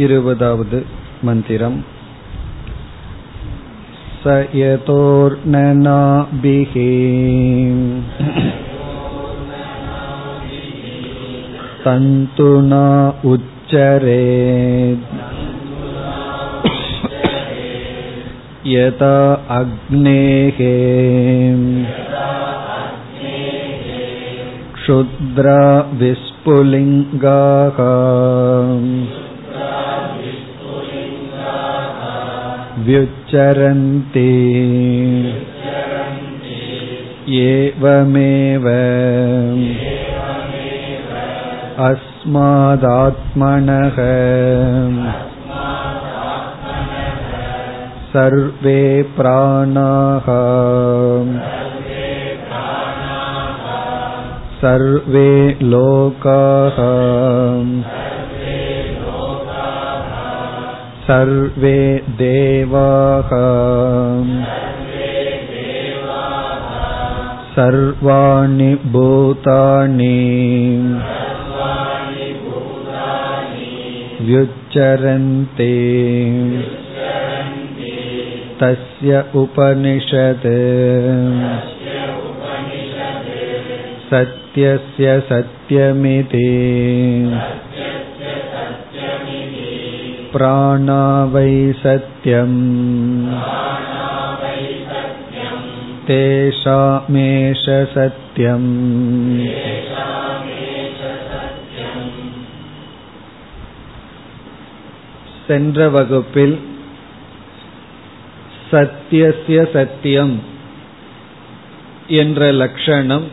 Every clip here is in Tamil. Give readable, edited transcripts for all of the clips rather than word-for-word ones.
20வது மந்திரம். சயதோர்ணநாபிஹி தந்துனா உச்சரேத் யதா அக்னேஹே க்ஷுத்ரா விஸ்புலிங்காஹ வ்யுச்சரந்தி ஏவமேவ அஸ்மாதாத்மனஹ சர்வே பிராணாஹ சர்வே லோகாஹ சர்வே தேவாஹ சர்வாணி பூதானி வ்யுச்சரந்தே தஸ்ய உபனிஷத் சத்யஸ்ய சத்யமிதி பிராணாவை சத்யம் தேஷாமேஷ சத்யம். சென்ற வகுப்பில் சத்யஸ்ய சத்தியம் என்ற லட்சணம்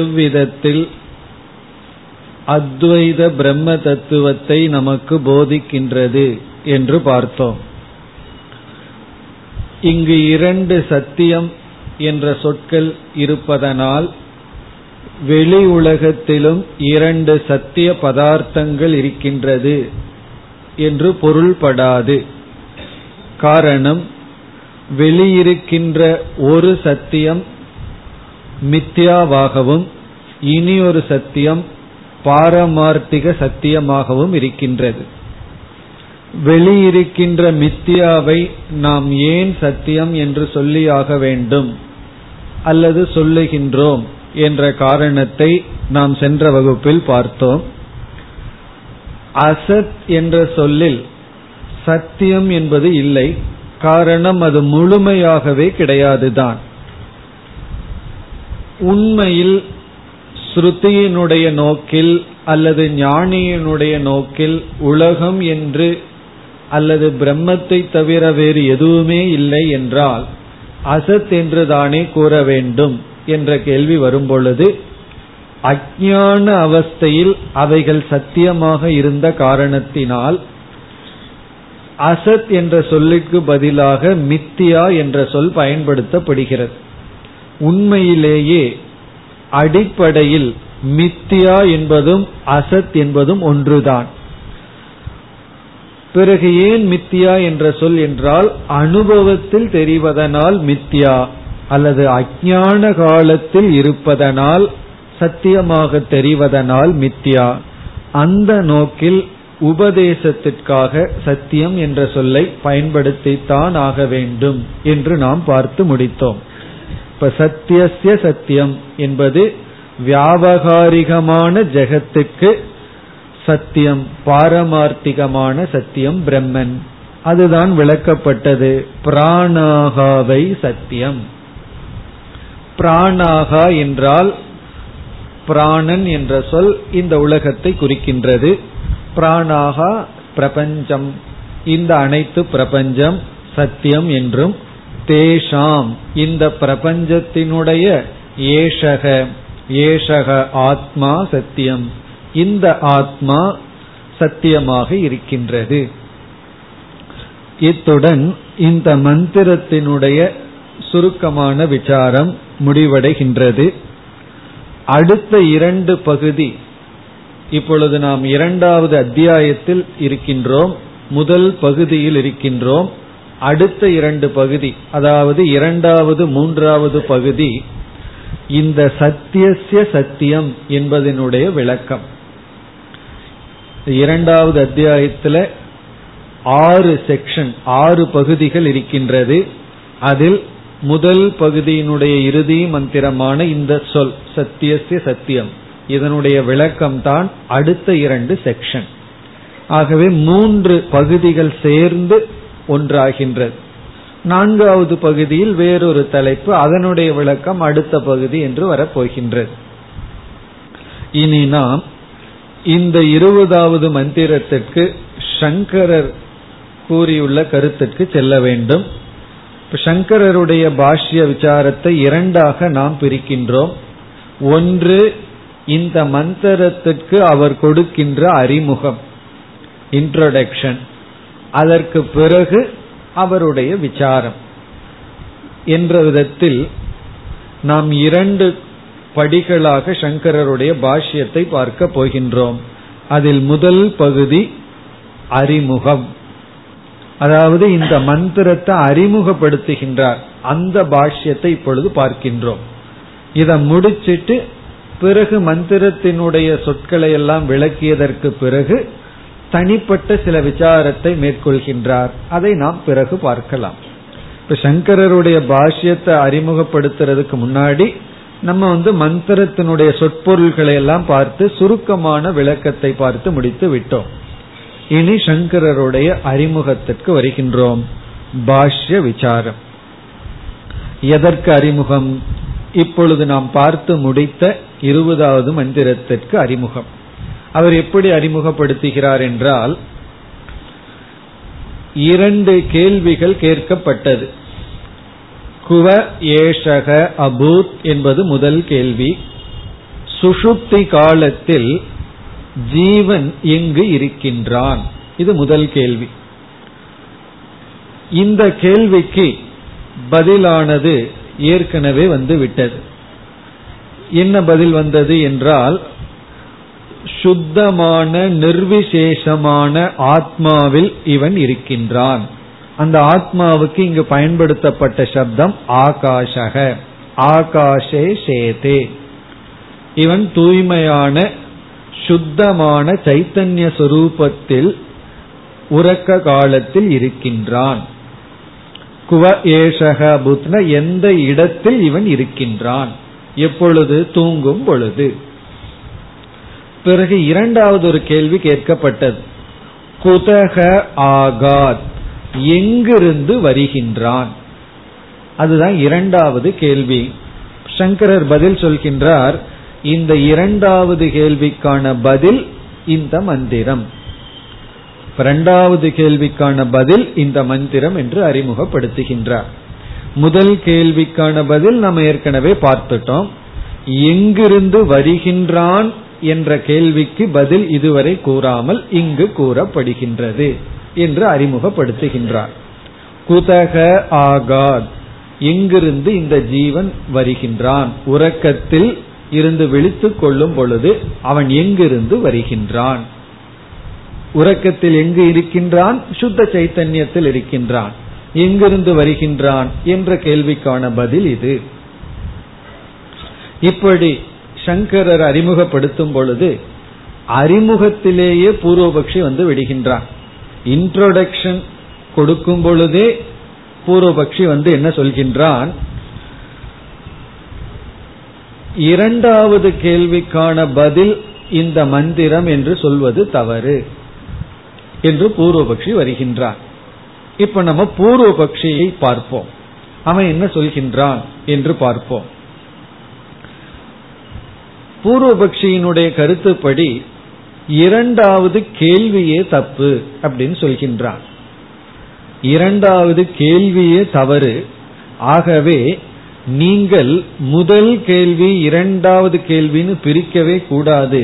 எவ்விதத்தில் அத்வைத பிரம்ம தத்துவத்தை நமக்கு போதிக்கின்றது என்று பார்த்தோம். இங்கு 2 சத்தியம் என்ற சொற்கள் இருப்பதனால் வெளி உலகத்திலும் 2 சத்திய பதார்த்தங்கள் இருக்கின்றது என்று பொருள்படாது. காரணம், வெளியிருக்கின்ற ஒரு சத்தியம் மித்யாவாகவும் இனி ஒரு சத்தியம் பாரமார்த்திக சத்தியமாகவும் இருக்கின்றது. வெளியிருக்கின்ற மித்யாவை நாம் ஏன் சத்தியம் என்று சொல்லியாக வேண்டும் அல்லது சொல்லுகின்றோம் என்ற காரணத்தை நாம் சென்ற வகுப்பில் பார்த்தோம். அசத் என்ற சொல்லில் சத்தியம் என்பது இல்லை. காரணம், அது முழுமையாகவே கிடையாதுதான். உண்மையில் ஸ்ருதியினுடைய நோக்கில் அல்லது ஞானியினுடைய நோக்கில் உலகம் என்று அல்லது பிரம்மத்தை தவிர வேறு எதுவுமே இல்லை என்றால் அசத் என்று தானே கூற வேண்டும் என்ற கேள்வி வரும்பொழுது, அஞ்ஞான அவஸ்தையில் அவைகள் சத்தியமாக இருந்த காரணத்தினால் அசத் என்ற சொல்லுக்கு பதிலாக மித்தியா என்ற சொல் பயன்படுத்தப்படுகிறது. உண்மையிலேயே அடிப்படையில் மித்தியா என்பதும் அசத் என்பதும் ஒன்றுதான். பிறகு ஏன் மித்தியா என்ற சொல் என்றால், அனுபவத்தில் தெரிவதனால் மித்தியா அல்லது அஞ்ஞான காலத்தில் இருப்பதனால் சத்தியமாக தெரிவதனால் மித்தியா. அந்த நோக்கில் உபதேசத்திற்காக சத்தியம் என்ற சொல்லை பயன்படுத்தித்தான் ஆக வேண்டும் என்று நாம் பார்த்து முடித்தோம். இப்ப சத்தியஸ்ய சத்தியம் என்பது வியாபகாரிகமான ஜெகத்துக்கு சத்தியம், பாரமார்த்திகமான சத்தியம் பிரம்மன், அதுதான் விளக்கப்பட்டது. பிராணாகாவை சத்தியம். பிராணாகா என்றால் பிராணன் என்ற சொல் இந்த உலகத்தை குறிக்கின்றது. பிராணாகா பிரபஞ்சம், இந்த அனைத்து பிரபஞ்சம் சத்தியம் என்றும், தேஷாம் இந்த பிரபஞ்சத்தினுடைய ஏஷக ஏஷக ஆத்மா சத்தியம், இந்த ஆத்மா சத்தியமாக இருக்கின்றது. இத்துடன் இந்த மந்திரத்தினுடைய சுருக்கமான விசாரம் முடிவடைகின்றது. அடுத்த 2 பகுதி, இப்பொழுது நாம் 2வது அத்தியாயத்தில் இருக்கின்றோம், முதல் பகுதியில் இருக்கின்றோம். அடுத்த 2 பகுதி, அதாவது 2வது 3வது பகுதி, இந்த சத்தியஸ்ய சத்தியம் என்பதனுடைய விளக்கம். இரண்டாவது அத்தியாயத்தில் 6 செக்ஷன் 6 பகுதிகள் இருக்கின்றது. அதில் முதல் பகுதியினுடைய இறுதி மந்திரமான இந்த சொல் சத்தியஸ்ய சத்தியம், இதனுடைய விளக்கம்தான் அடுத்த 2 செக்ஷன். ஆகவே 3 பகுதிகள் சேர்ந்து ஒன்றாகின்றது. 4வது பகுதியில் வேறொரு தலைப்பு, அதனுடைய விளக்கம் அடுத்த பகுதி என்று வரப்போகின்றது. இனி நாம் இந்த 20வது மந்திரத்திற்கு சங்கரர் கூறியுள்ள கருத்துக்கு செல்ல வேண்டும். சங்கரருடைய பாஷ்ய விசாரத்தை இரண்டாக நாம் பிரிக்கின்றோம். ஒன்று, இந்த மந்திரத்திற்கு அவர் கொடுக்கின்ற அறிமுகம், இன்ட்ரோடக்ஷன். அதற்கு பிறகு அவருடைய விசாரம் என்ற விதத்தில் நாம் 2 படிகளாக சங்கரருடைய பாஷ்யத்தை பார்க்க போகின்றோம். அதில் முதல் பகுதி அறிமுகம், அதாவது இந்த மந்திரத்தை அறிமுகப்படுத்துகின்றார். அந்த பாஷ்யத்தை இப்பொழுது பார்க்கின்றோம். இதை முடிச்சிட்டு பிறகு மந்திரத்தினுடைய சொற்களை எல்லாம் விளக்கியதற்கு பிறகு தனிப்பட்ட சில விசாரத்தை மேற்கொள்கின்றார். அதை நாம் பிறகு பார்க்கலாம். இப்ப சங்கரருடைய பாஷ்யத்தை அறிமுகப்படுத்துறதுக்கு முன்னாடி நம்ம மந்திரத்தினுடைய சொற்பொருள்களை எல்லாம் பார்த்து சுருக்கமான விளக்கத்தை பார்த்து முடித்து விட்டோம். இனி சங்கரருடைய அறிமுகத்திற்கு வருகின்றோம். பாஷ்ய விசாரம். எதற்கு அறிமுகம்? இப்பொழுது நாம் பார்த்து முடித்த 20வது மந்திரத்திற்கு அறிமுகம். அவர் எப்படி அறிமுகப்படுத்துகிறார் என்றால், 2 கேள்விகள் கேட்கப்பட்டது. குவ ஏஷக அபூத் என்பது முதல் கேள்வி. சுஷுப்தி காலத்தில் ஜீவன் எங்கு இருக்கின்றான்? இது முதல் கேள்வி. இந்த கேள்விக்கு பதிலானது ஏற்கனவே வந்துவிட்டது. என்ன பதில் வந்தது என்றால், சுத்தமான நிர்விசேஷமான ஆத்மாவில் இவன் இருக்கின்றான். அந்த ஆத்மாவுக்கு இங்கு பயன்படுத்தப்பட்ட சப்தம் ஆகாஷக, ஆகாஷே சேதே. இவன் தூய்மையான சுத்தமான சைத்தன்ய சொரூபத்தில் உறக்க காலத்தில் இருக்கின்றான். குவ ஏஷக புத்ன, எந்த இடத்தில் இவன் இருக்கின்றான்? எப்பொழுது? தூங்கும் பொழுது. பிறகு 2வது ஒரு கேள்வி கேட்கப்பட்டது. குதக ஆகாத், எங்கிருந்து வருகின்றான்? அதுதான் 2வது கேள்வி. சங்கரர் பதில் சொல்கின்றார். இந்த 2வது கேள்விக்கான பதில் இந்த மந்திரம். 2வது கேள்விக்கான பதில் இந்த மந்திரம் என்று அறிமுகப்படுத்துகின்றார். முதல் கேள்விக்கான பதில் நாம் ஏற்கனவே பார்த்துட்டோம். எங்கிருந்து வருகின்றான் என்ற கேள்விக்கு பதில் இதுவரை கூறாமல் இங்கு கூறப்படுகின்றது என்று அறிமுகப்படுத்துகின்றார். குதக ஆகாத், எங்கிருந்து இந்த ஜீவன் வருகின்றான்? உறக்கத்தில் இருந்து விழித்து கொள்ளும் பொழுது அவன் எங்கிருந்து வருகின்றான்? உறக்கத்தில் எங்கு இருக்கின்றான்? சுத்த சைத்தன்யத்தில் இருக்கின்றான். எங்கிருந்து வருகின்றான் என்ற கேள்விக்கான பதில் இது. இப்படி சங்கரர் அறிமுகப்படுத்தும் பொழுது அறிமுகத்திலேயே பூர்வபக்ஷி வந்து விடுகின்றான். இன்ட்ரோடக்ஷன் கொடுக்கும் பொழுதே பூர்வபக்ஷி வந்து என்ன சொல்கின்றான்? 2வது கேள்விக்கான பதில் இந்த மந்திரம் என்று சொல்வது தவறு என்று பூர்வபக்ஷி வருகின்றான். இப்ப நம்ம பூர்வபக்ஷியை பார்ப்போம். அவன் என்ன சொல்கின்றான் என்று பார்ப்போம். பூர்வபக்ஷியினுடைய கருத்துப்படி 2வது கேள்வியே தப்பு அப்படின்னு சொல்கின்றான். 2வது கேள்வியே தவறு. ஆகவே நீங்கள் முதல் கேள்வி 2வது கேள்வின்னு பிரிக்கவே கூடாது.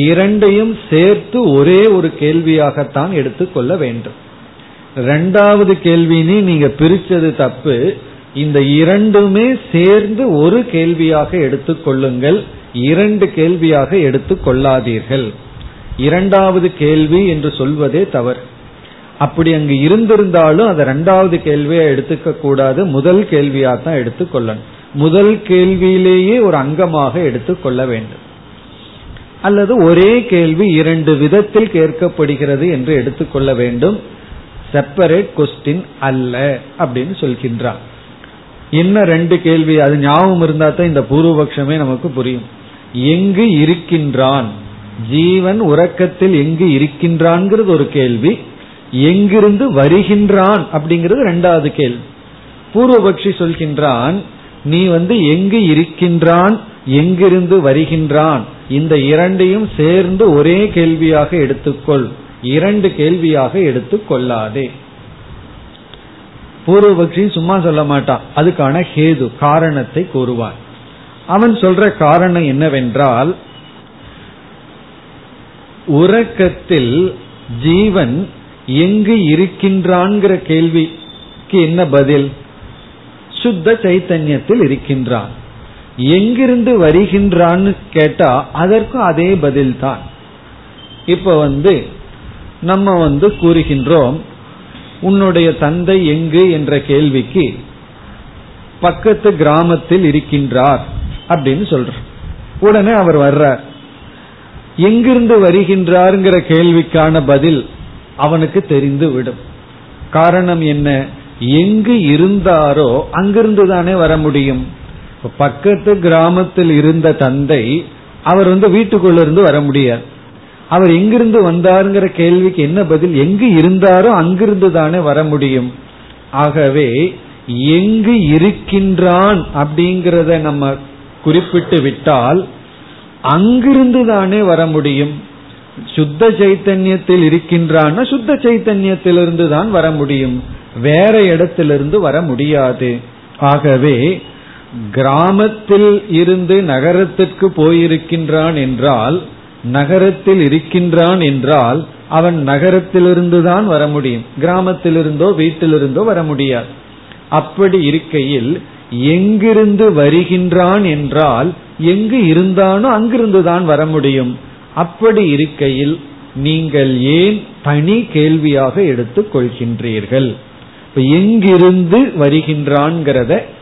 2யும் சேர்த்து ஒரே ஒரு கேள்வியாகத்தான் எடுத்துக்கொள்ள வேண்டும். 2வது கேள்வின்னு நீங்க பிரிச்சது தப்பு. இந்த 2மே சேர்ந்து ஒரு கேள்வியாக எடுத்துக்கொள்ளுங்கள். 2 கேள்வியாக எடுத்துக் கொள்ளாதீர்கள். 2வது கேள்வி என்று சொல்வதே தவறு. அப்படி அங்கு இருந்திருந்தாலும் அதை 2வது கேள்வியா எடுத்துக்க கூடாது. முதல் கேள்வியா தான் எடுத்துக்கொள்ளணும். முதல் கேள்வியிலேயே ஒரு அங்கமாக எடுத்துக்கொள்ள வேண்டும். அல்லது ஒரே கேள்வி இரண்டு விதத்தில் கேட்கப்படுகிறது என்று எடுத்துக்கொள்ள வேண்டும். செப்பரேட் கொஸ்டின் அல்ல அப்படின்னு சொல்கின்றார். என்ன ரெண்டு கேள்வி, அது ஞாபகம் இருந்தா தான் இந்த பூர்வபக்ஷமே நமக்கு புரியும். எங்கு இருக்கின்றான், ஜீவன் உறக்கத்தில் எங்கு இருக்கின்றான் ஒரு கேள்வி, எங்கிருந்து வருகின்றான் அப்படிங்கிறது ரெண்டாவது கேள்வி. பூர்வபக்ஷி சொல்கின்றான், நீ எங்கு இருக்கின்றான் எங்கிருந்து வருகின்றான் இந்த இரண்டையும் சேர்ந்து ஒரே கேள்வியாக எடுத்துக்கொள், இரண்டு கேள்வியாக எடுத்துக்கொள்ளாதே. பூர்வபக்ஷி சும்மா சொல்ல மாட்டான், அதுக்கான ஹேது காரணத்தை கூறுவான். அவன் சொல்ற காரணம் என்னவென்றால், உறக்கத்தில் ஜீவன் எங்கு இருக்கின்றான் கேள்விக்கு என்ன பதில், சுத்த சைத்தன்யத்தில் இருக்கின்றான். எங்கிருந்து வருகின்றான்னு கேட்டா அதற்கும் அதே பதில் தான். இப்ப நம்ம கூறுகின்றோம், உன்னுடைய தந்தை எங்கு என்ற கேள்விக்கு பக்கத்து கிராமத்தில் இருக்கின்றார் அப்படின்னு சொல்ற உடனே அவர் வர்றார். எங்கிருந்து வருகின்றார்ங்கிற கேள்விக்கான பதில் அவனுக்கு தெரிந்து விடும். காரணம் என்ன, எங்கு இருந்தாரோ அங்கிருந்து தானே வர முடியும். பக்கத்து கிராமத்தில் இருந்த தந்தை அவர் வீட்டுக்குள்ள இருந்து வர முடியாது. அவர் எங்கிருந்து வந்தாருங்கிற கேள்விக்கு என்ன பதில், எங்கு இருந்தாரோ அங்கிருந்து தானே வர முடியும். ஆகவே எங்கு இருக்கின்றான் அப்படிங்கிறத நம்ம குறிப்பிட்டு விட்டால் அங்கிருந்து தானே வர முடியும். சுத்த சைத்தன்யத்தில் இருக்கின்றான்னா சுத்த சைத்தன்யத்திலிருந்து தான் வர முடியும், வேற இடத்திலிருந்து வர முடியாது. ஆகவே கிராமத்தில் இருந்து நகரத்திற்கு போயிருக்கின்றான் என்றால், நகரத்தில் இருக்கின்றான் என்றால் அவன் நகரத்திலிருந்து தான் வர முடியும், கிராமத்திலிருந்தோ வீட்டிலிருந்தோ வர முடியாது. அப்படி இருக்கையில் எங்கிருந்து வருகின்றான் என்றால் எங்கு இருந்தானோ அங்கிருந்து தான் வர முடியும். அப்படி இருக்கையில் நீங்கள் ஏன் தனி கேள்வியாக எடுத்துக் கொள்கின்றீர்கள்? எங்கிருந்து வருகின்றான்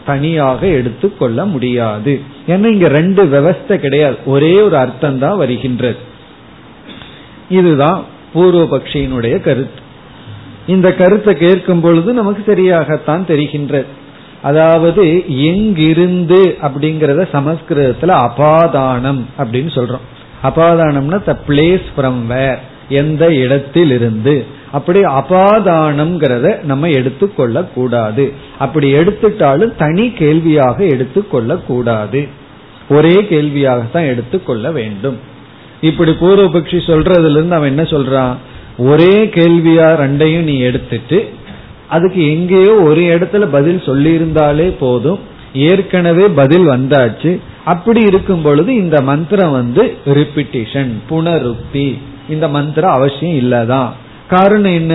தனியாக எடுத்துக்கொள்ள முடியாது. ஏன்னா இங்க ரெண்டு விவஸ்தை கிடையாது, ஒரே ஒரு அர்த்தம் தான் வருகின்றது. இதுதான் பூர்வபக்ஷியினுடைய கருத்து. இந்த கருத்தை கேட்கும் பொழுது நமக்கு சரியாகத்தான் தெரிகின்றது. அதாவது எங்கிருந்து அப்படிங்கறத சமஸ்கிருதத்துல அபாதானம் அப்படின்னு சொல்றோம். அபாதானம்னா த பிளேஸ் ஃப்ரம் வேர், எந்த இடத்தில் இருந்து. அப்படி அபாதானம்ங்கிறத நம்ம எடுத்துக்கொள்ள கூடாது. அப்படி எடுத்துட்டாலும் தனி கேள்வியாக எடுத்துக்கொள்ள கூடாது, ஒரே கேள்வியாகத்தான் எடுத்துக்கொள்ள வேண்டும். இப்படி பூர்வபக்ஷி சொல்றதுல இருந்து அவன் என்ன சொல்றான், ஒரே கேள்வியா ரெண்டையும் நீ எடுத்துட்டு அதுக்கு எங்கேயோ ஒரு இடத்துல பதில் சொல்லி இருந்தாலே போதும், ஏற்கனவே பதில் வந்தாச்சு. அப்படி இருக்கும் பொழுது இந்த மந்திரம் ரிப்பீட்டிஷன், புனருக்தி, இந்த மந்திரம் அவசியம் இல்லதான். காரணம் என்ன,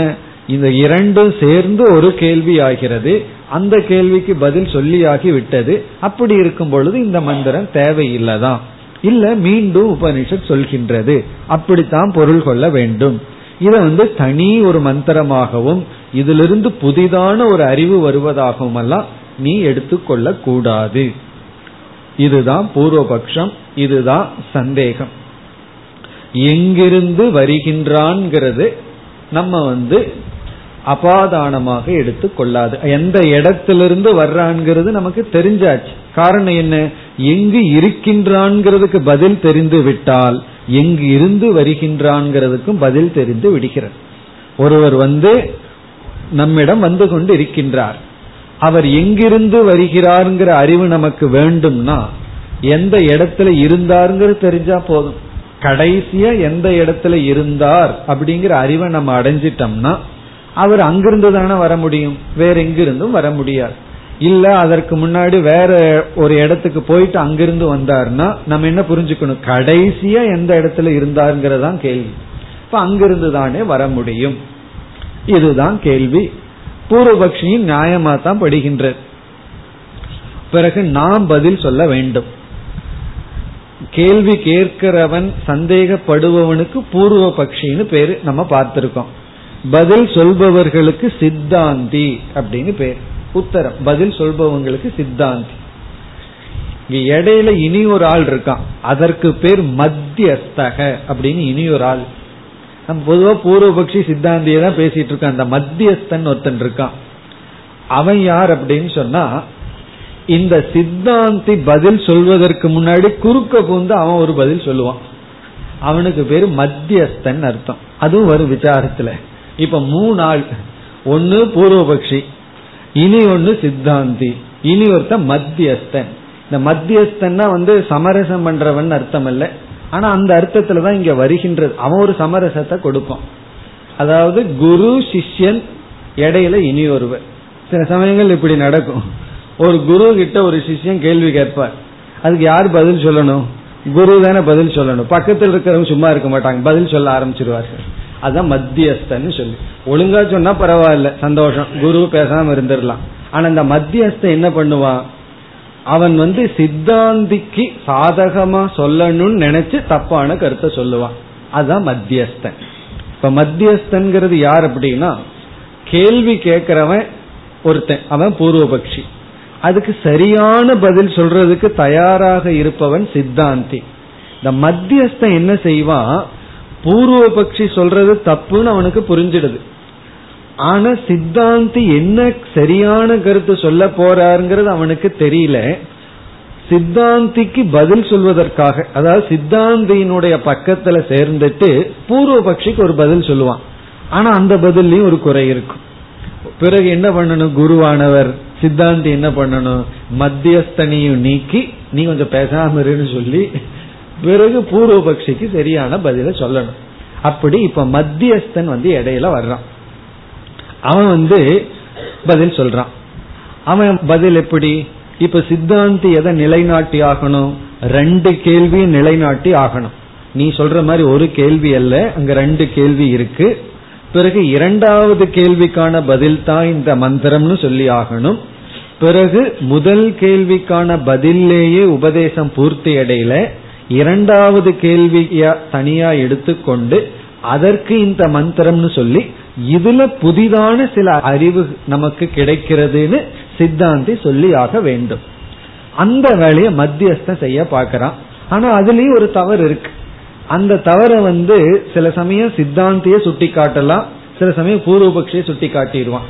இந்த இரண்டும் சேர்ந்து ஒரு கேள்வி ஆகிறது, அந்த கேள்விக்கு பதில் சொல்லியாகி விட்டது. அப்படி இருக்கும் பொழுது இந்த மந்திரம் தேவையில்லதான். இல்ல மீண்டும் உபனிஷத் சொல்கின்றது, அப்படித்தான் பொருள் கொள்ள வேண்டும். இத தனி ஒரு மந்திரமாகவும் இதிலிருந்து புதிதான ஒரு அறிவு வருவதாகவும் எல்லாம் நீ எடுத்துக்கொள்ள கூடாது. இதுதான் பூர்வபக்ஷம், இதுதான் சந்தேகம். எங்கிருந்து வருகின்றான் நம்ம அபாதானமாக எடுத்துக்கொள்ளாது. எந்த இடத்திலிருந்து வர்றான்ங்கிறது நமக்கு தெரிஞ்சாச்சு. காரணம் என்ன, எங்கு இருக்கின்றான்ங்கிறதுக்கு பதில் தெரிந்து விட்டால் எங்கு இருந்து வருகின்றான்ங்கிறதுக்கும் பதில் தெரிந்து விடுகிறது. ஒருவர் நம்மிடம் வந்து கொண்டு இருக்கின்றார், அவர் எங்கிருந்து வருகிறார்ங்கிற அறிவு நமக்கு வேண்டும்னா எந்த இடத்துல இருந்தாருங்கிறது தெரிஞ்சா போதும். கடைசியா எந்த இடத்துல இருந்தார் அப்படிங்கிற அறிவை நம்ம அடைஞ்சிட்டோம்னா அவர் அங்கிருந்து தானே வர முடியும், வேற எங்கிருந்தும் வர முடியாது. இல்ல அதற்கு முன்னாடி வேற ஒரு இடத்துக்கு போயிட்டு அங்கிருந்து வந்தார்னா நம்ம என்ன புரிஞ்சுக்கணும், கடைசியா எந்த இடத்துல இருந்தாருங்கிறதான் கேள்வி. இப்ப அங்கிருந்து தானே வர முடியும், இதுதான் கேள்வி. பூர்வபக்ஷியின் நியாயமா தான் படுகின்ற. பிறகு நாம் பதில் சொல்ல வேண்டும். கேள்வி கேட்கிறவன் சந்தேகப்படுபவனுக்கு பூர்வபக்ஷின்னு பேரு நம்ம பார்த்திருக்கோம். பதில் சொல்பவர்களுக்கு சித்தாந்தி அப்படின்னு பேர், உத்தரம் பதில் சொல்பவங்களுக்கு சித்தாந்தி. இங்க இடையில இனி ஒரு ஆள் இருக்கான், அதற்கு பேர் மத்தியஸ்தக அப்படின்னு இனி ஒரு ஆள். நம்ம பொதுவா பூர்வபக்ஷி சித்தாந்தியை தான் பேசிட்டு இருக்கான். அந்த மத்தியஸ்தன் ஒருத்தன் இருக்கான், அவன் யார் அப்படின்னு சொன்னா, இந்த சித்தாந்தி பதில் சொல்வதற்கு முன்னாடி குறுக்க பூந்து அவன் ஒரு பதில் சொல்லுவான், அவனுக்கு பேரு மத்தியஸ்தன் அர்த்தம். அதுவும் வரும் விசாரத்துல. இப்ப மூணு ஆள், ஒன்னு பூர்வபக்ஷி, இனி ஒன்னு சித்தாந்தி, இனி ஒருத்த மத்தியஸ்தன். இந்த மத்தியஸ்தன்னா சமரசம் பண்றவன் அர்த்தம் அல்ல, ஆனா அந்த அர்த்தத்துலதான் இங்க வருகின்றது. அவன் ஒரு சமரசத்தை கொடுப்பான், அதாவது குரு சிஷ்யன் இடையில இனி ஒருவர். சில சமயங்கள் இப்படி நடக்கும், ஒரு குரு கிட்ட ஒரு சிஷ்யன் கேள்வி கேட்பார், அதுக்கு யார் பதில் சொல்லணும்? குரு தானே பதில் சொல்லணும். பக்கத்தில் இருக்கிறவங்க சும்மா இருக்க மாட்டாங்க, பதில் சொல்ல ஆரம்பிச்சிருவார்கள். அதுதான் மத்தியஸ்தன்னு சொல்லி. ஒழுங்கா சொன்னா பரவாயில்ல, சந்தோஷம், குரு பேசாம இருந்துடலாம். ஆனா இந்த மத்தியஸ்தன் என்ன பண்ணுவான், அவன் சித்தாந்திக்கு சாதகமா சொல்லணும்னு நினைச்சு தப்பான கருத்தை சொல்லுவான். அதுதான் மத்தியஸ்தன். இப்ப மத்தியஸ்தன்கிறது யார் அப்படின்னா, கேள்வி கேட்கிறவன் ஒருத்தன், அவன் பூர்வபக்ஷி. அதுக்கு சரியான பதில் சொல்றதுக்கு தயாராக இருப்பவன் சித்தாந்தி. இந்த மத்தியஸ்தன் என்ன செய்வான், பூர்வபக்ஷி சொல்றது தப்புன்னு அவனுக்கு புரிஞ்சிடுது, ஆனா சித்தாந்தி என்ன சரியான கருத்து சொல்ல போறாருங்கிறது அவனுக்கு தெரியல. சித்தாந்திக்கு பதில் சொல்வதற்காக, அதாவது சித்தாந்தியினுடைய பக்கத்துல சேர்ந்துட்டு பூர்வபக்ஷிக்கு ஒரு பதில் சொல்லுவான், ஆனா அந்த பதிலையும் ஒரு குறை இருக்கும். பிறகு என்ன பண்ணணும், குருவானவர் சித்தாந்தி என்ன பண்ணணும், மத்தியஸ்தனையும் நீக்கி நீ கொஞ்சம் பேசாம இருன்னு சொல்லி பிறகு பூர்வபக்ஷிக்கு சரியான பதில சொல்லணும். அப்படி இப்ப மத்தியஸ்தன் இடையில வர்றான், அவன் பதில் சொல்றான். அவன் பதில் எப்படி, இப்ப சித்தாந்தி எதை நிலைநாட்டி ஆகணும், ரெண்டு கேள்வியும் நிலைநாட்டி ஆகணும். நீ சொல்ற மாதிரி ஒரு கேள்வி அல்ல, அங்க ரெண்டு கேள்வி இருக்கு. பிறகு இரண்டாவது கேள்விக்கான பதில் தான் இந்த மந்திரம்னு சொல்லி ஆகணும். பிறகு முதல் கேள்விக்கான பதிலேயே உபதேசம் பூர்த்தி அடையில, இரண்டாவது கேள்வியா தனியா எடுத்துக்கொண்டு அதற்கு இந்த மந்திரம்னு சொல்லி இதுல புதிதான சில அறிவு நமக்கு கிடைக்கிறதுன்னு சித்தாந்தி சொல்லி ஆக வேண்டும். அந்த வேலையை மத்தியஸ்தம் செய்ய பார்க்கறான். ஆனா அதுலயும் ஒரு தவறு இருக்கு. அந்த தவறை சில சமயம் சித்தாந்திய சுட்டி காட்டலாம், சில சமயம் பூர்வபக்ஷிய சுட்டி காட்டிடுவான்,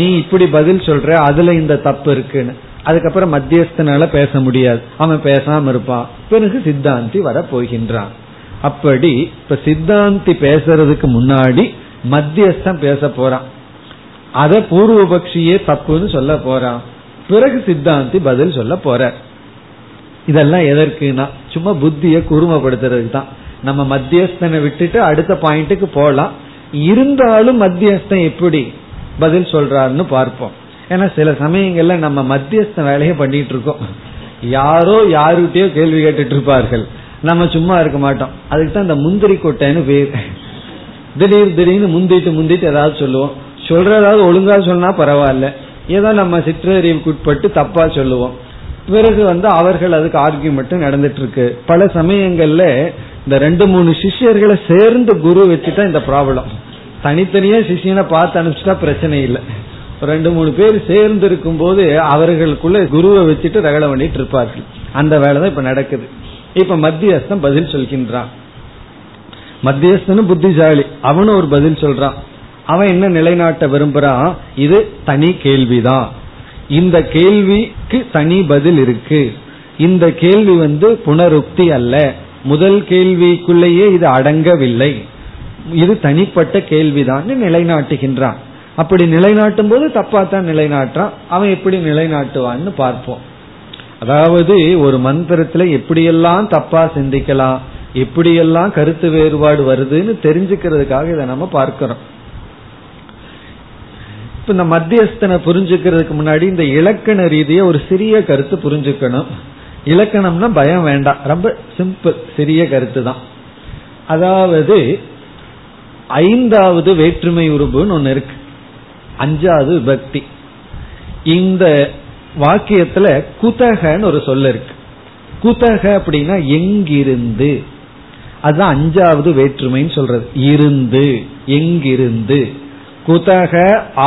நீ இப்படி பதில் சொல்ற அதுல இந்த தப்பு இருக்குன்னு. அதுக்கப்புறம் மத்தியஸ்தனால பேச முடியாது, அவன் பேசாம இருப்பான். பிறகு சித்தாந்தி வர போகின்றான். அப்படி இப்ப சித்தாந்தி பேசுறதுக்கு முன்னாடி மத்தியஸ்தம் பேச போறான், அத பூர்வபக்ஷியே தப்புன்னு சொல்ல போறான். பிறகு சித்தாந்தி பதில் சொல்ல போற. இதெல்லாம் எதற்குனா சும்மா புத்திய கூர்மப்படுத்துறதுக்கு தான். நம்ம மத்தியஸ்தனை விட்டுட்டு அடுத்த பாயிண்ட்டுக்கு போலாம், இருந்தாலும் மத்தியஸ்தன் எப்படி பதில் சொல்றாருன்னு பார்ப்போம். ஏன்னா சில சமயங்கள்ல நம்ம மத்தியஸ்த வேலையை பண்ணிட்டு இருக்கோம், யாரோ யாருகிட்டயோ கேள்வி கேட்டுட்டு இருப்பார்கள், நம்ம சும்மா இருக்க மாட்டோம். அதுக்கு தான் இந்த முந்திரி கொட்டைன்னு பேர். திடீர்னு முந்திட்டு ஏதாவது சொல்லுவோம், சொல்றதாவது ஒழுங்கா சொன்னா பரவாயில்ல, ஏதோ நம்ம சிற்றறிவுக்குட்பட்டு தப்பா சொல்லுவோம். பிறகு அவர்கள் அதுக்கு ஆர்கியூமெண்ட் நடந்துட்டு இருக்கு. பல சமயங்கள்ல இந்த ரெண்டு மூணு சிஷ்யர்களை சேர்ந்து குரு வச்சுட்டா இந்த ப்ராப்ளம், தனித்தனியா சிஷியனை பார்த்து அனுப்பிச்சுட்டா பிரச்சனை இல்லை. ரெண்டு மூணு பேர் சேர்ந்து இருக்கும் போது அவர்களுக்குள்ள குருவை வச்சுட்டு ரகலை பண்ணிட்டு இருப்பார்கள். அந்த வேலை தான் இப்ப நடக்குது. இப்ப மத்தியஸ்தன் பதில் சொல்கின்றான். மத்தியஸ்தனும் புத்திசாலி, அவனும் ஒரு பதில் சொல்றான். அவன் என்ன நிலைநாட்ட விரும்புறான், இது தனி கேள்விதான், இந்த கேள்விக்கு தனி பதில் இருக்கு, இந்த கேள்வி புனருக்தி அல்ல, முதல் கேள்விக்குள்ளேயே இது அடங்கவில்லை, இது தனிப்பட்ட கேள்விதான் நிலைநாட்டுகின்றான். அப்படி நிலைநாட்டும் போது தப்பா தான் நிலைநாட்டுறான். அவன் எப்படி நிலைநாட்டுவான்னு பார்ப்போம். அதாவது ஒரு மந்திரத்துல எப்படியெல்லாம் தப்பா சிந்திக்கலாம், எப்படியெல்லாம் கருத்து வேறுபாடு வருதுன்னு தெரிஞ்சுக்கிறதுக்காக இதை நம்ம பார்க்கிறோம். இப்ப இந்த மத்தியஸ்தனை புரிஞ்சுக்கிறதுக்கு முன்னாடி இந்த இலக்கண ரீதியை ஒரு சிறிய கருத்து புரிஞ்சுக்கணும். இலக்கணம்னா பயம் வேண்டாம், ரொம்ப சிம்பிள், சிறிய கருத்து தான். அதாவது ஐந்தாவது வேற்றுமை உருபுன்னு ஒன்னு இருக்கு, அஞ்சாவது விபக்தி. இந்த வாக்கியத்துல குதகன்னு ஒரு சொல்ல இருக்கு. குதக அப்படின்னா எங்கிருந்து, அதுதான் அஞ்சாவது வேற்றுமைன்னு சொல்றது. இருந்து, எங்கிருந்து. குதக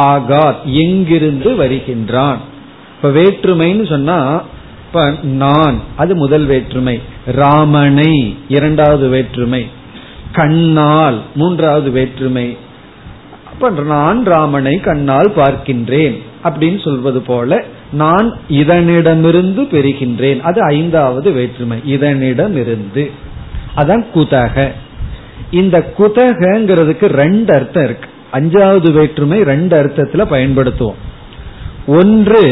ஆகாத், எங்கிருந்து வருகின்றான். இப்ப வேற்றுமைன்னு சொன்னா இப்ப நான், அது முதல் வேற்றுமை. ராமனை இரண்டாவது வேற்றுமை. கண்ணால் மூன்றாவது வேற்றுமை. அப்ப நான் ராமனை கண்ணால் பார்க்கின்றேன் அப்படின்னு சொல்வது போல நான் இதனிடமிருந்து பெறுகின்றேன், அது ஐந்தாவது வேற்றுமை. இதனிடமிருந்து, அதான் குதக. இந்த குதகங்கிறதுக்கு ரெண்டு அர்த்தம் இருக்கு. அஞ்சாவது வேற்றுமை ரெண்டு அர்த்தத்துல பயன்படுத்துவோம். ஒன்று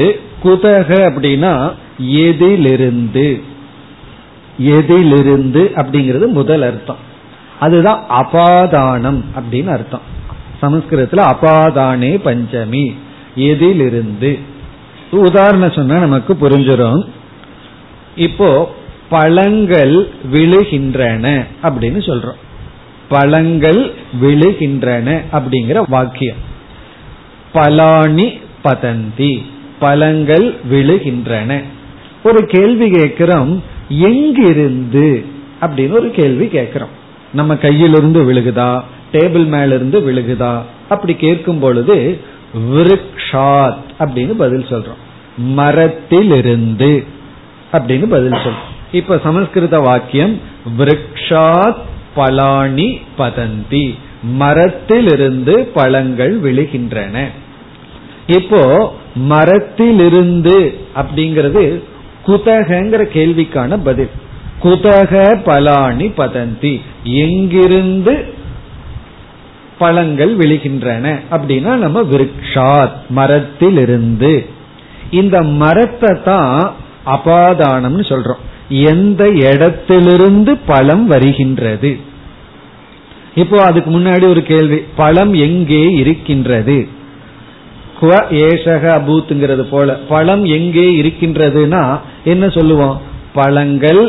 குதக அப்படின்னா எதிலிருந்து. எதிலிருந்து அப்படிங்கிறது முதல் அர்த்தம். அதுதான் அபாதானம் அப்படின்னு அர்த்தம். சமஸ்கிருதத்துல அபாதானே பஞ்சமி, எதிலிருந்து. உதாரணம் சொன்னா நமக்கு புரிஞ்சிடும். இப்போ பழங்கள் விழுகின்றன அப்படின்னு சொல்றோம். பழங்கள் விழுகின்றன அப்படிங்கிற வாக்கியம் பலானி பதந்தி, பழங்கள் விழுகின்றன. ஒரு கேள்வி கேட்கிறோம், எங்கிருந்து அப்படின்னு ஒரு கேள்வி கேட்கிறோம். நம்ம கையிலிருந்து விழுகுதா, டேபிள் மேல இருந்து விழுகுதா, அப்படி கேட்கும் பொழுது விருக்ஷாத் அப்படின்னு பதில் சொல்றோம். மரத்திலிருந்து அப்படின்னு பதில் சொல்றோம். இப்ப சமஸ்கிருத வாக்கியம் விருக்ஷாத் பலானி பதந்தி, மரத்திலிருந்து பழங்கள் விழுகின்றன. இப்போ மரத்திலிருந்து அப்படிங்கிறது குதகங்கிற கேள்விக்கான பதில். குதக பலானி பதந்தி, எங்கிருந்து பழங்கள் விழுகின்றன அப்படின்னா நம்ம விருக்ஷாத் மரத்திலிருந்து. இந்த மரத்தை தான் அபாதானம்னு சொல்றோம். எந்த இடத்திலிருந்து பழம் வருகின்றது. இப்போ அதுக்கு முன்னாடி ஒரு கேள்வி, பழம் எங்கே இருக்கின்றது. குவ ஏஷக அபூத்ங்கிறது போல பழம் எங்கே இருக்கின்றதுன்னா என்ன சொல்லுவோம், பழங்கள்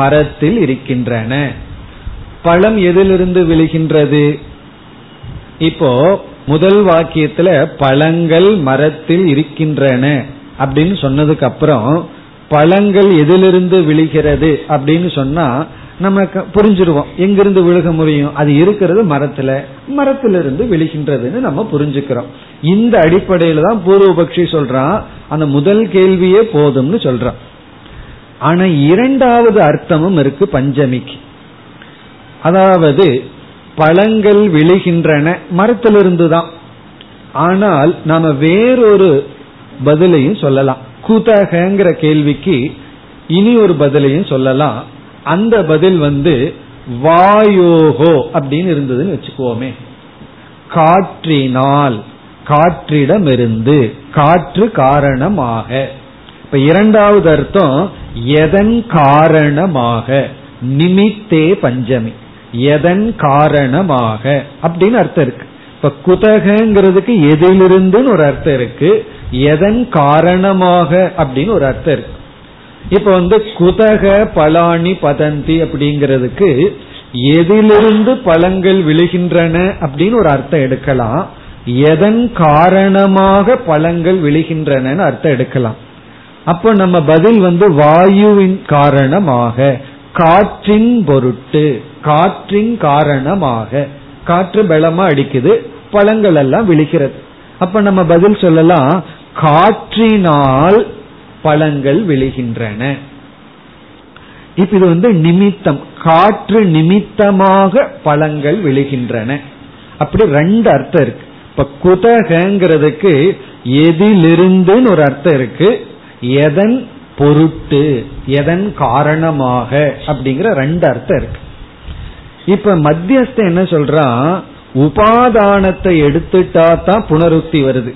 மரத்தில் இருக்கின்றன. பழம் எதிலிருந்து விழுகின்றது. இப்போ முதல் வாக்கியத்துல பழங்கள் மரத்தில் இருக்கின்றன அப்படின்னு சொன்னதுக்கு அப்புறம் பழங்கள் எதிலிருந்து விழுகிறது அப்படின்னு சொன்னா நமக்கு புரிஞ்சிருவோம். எங்கிருந்து விழுக முடியும், அது இருக்கிறது மரத்துல, மரத்திலிருந்து விழுகின்றதுன்னு நம்ம புரிஞ்சுக்கிறோம். இந்த அடிப்படையில தான் பூர்வபக்ஷி சொல்றான், அந்த முதல் கேள்வியே போதும்னு சொல்றான். ஆனா இரண்டாவது அர்த்தமும் இருக்கு பஞ்சமிக்கு. அதாவது பழங்கள் விழுகின்றன மரத்திலிருந்து தான், ஆனால் நாம வேறொரு பதிலையும் சொல்லலாம். குதகங்கிற கேள்விக்கு இனி ஒரு பதிலையும் சொல்லலாம். அந்த பதில் வாயோகோ அப்படின்னு இருந்ததுன்னு வச்சுக்கோமே. காற்றினால், காற்றிடமிருந்து, காற்று காரணமாக. இப்ப இரண்டாவது அர்த்தம் எதன் காரணமாக, நிமித்தே பஞ்சமி, எதன் காரணமாக அப்படின்னு அர்த்தம் இருக்கு. இப்ப குதகங்கிறதுக்கு எதிலிருந்துன்னு ஒரு அர்த்தம் இருக்கு, எதன் காரணமாக அப்படின்னு ஒரு அர்த்தம் இருக்கு. இப்ப குதக பலானி பதந்தி அப்படிங்கிறதுக்கு எதிலிருந்து பழங்கள் விழுகின்றன அப்படின்னு ஒரு அர்த்தம் எடுக்கலாம், எதன் காரணமாக பழங்கள் விழுகின்றன அர்த்தம் எடுக்கலாம். அப்போ நம்ம பதில் வாயுவின் காரணமாக, காற்றின் பொருட்டு, காற்றின் காரணமாக. காற்று பலமா அடிக்குது, பழங்கள் எல்லாம் விழுகிறது. அப்ப நம்ம பதில் சொல்லலாம், காற்றினால் பழங்கள் விழுகின்றன. இப்ப இது நிமித்தம், காற்று நிமித்தமாக பழங்கள் விழுகின்றன. அப்படி ரெண்டு அர்த்தம் இருக்கு. இப்ப குதகங்கிறதுக்கு எதிலிருந்துன்னு ஒரு அர்த்தம் இருக்கு, எதன் பொருட்டு, எதன் காரணமாக அப்படிங்கிற ரெண்டு அர்த்தம் இருக்கு. இப்ப மத்தியஸ்த என்ன சொல்றான், உபாதானத்தை எடுத்துட்டா தான் புனருக்தி வருது,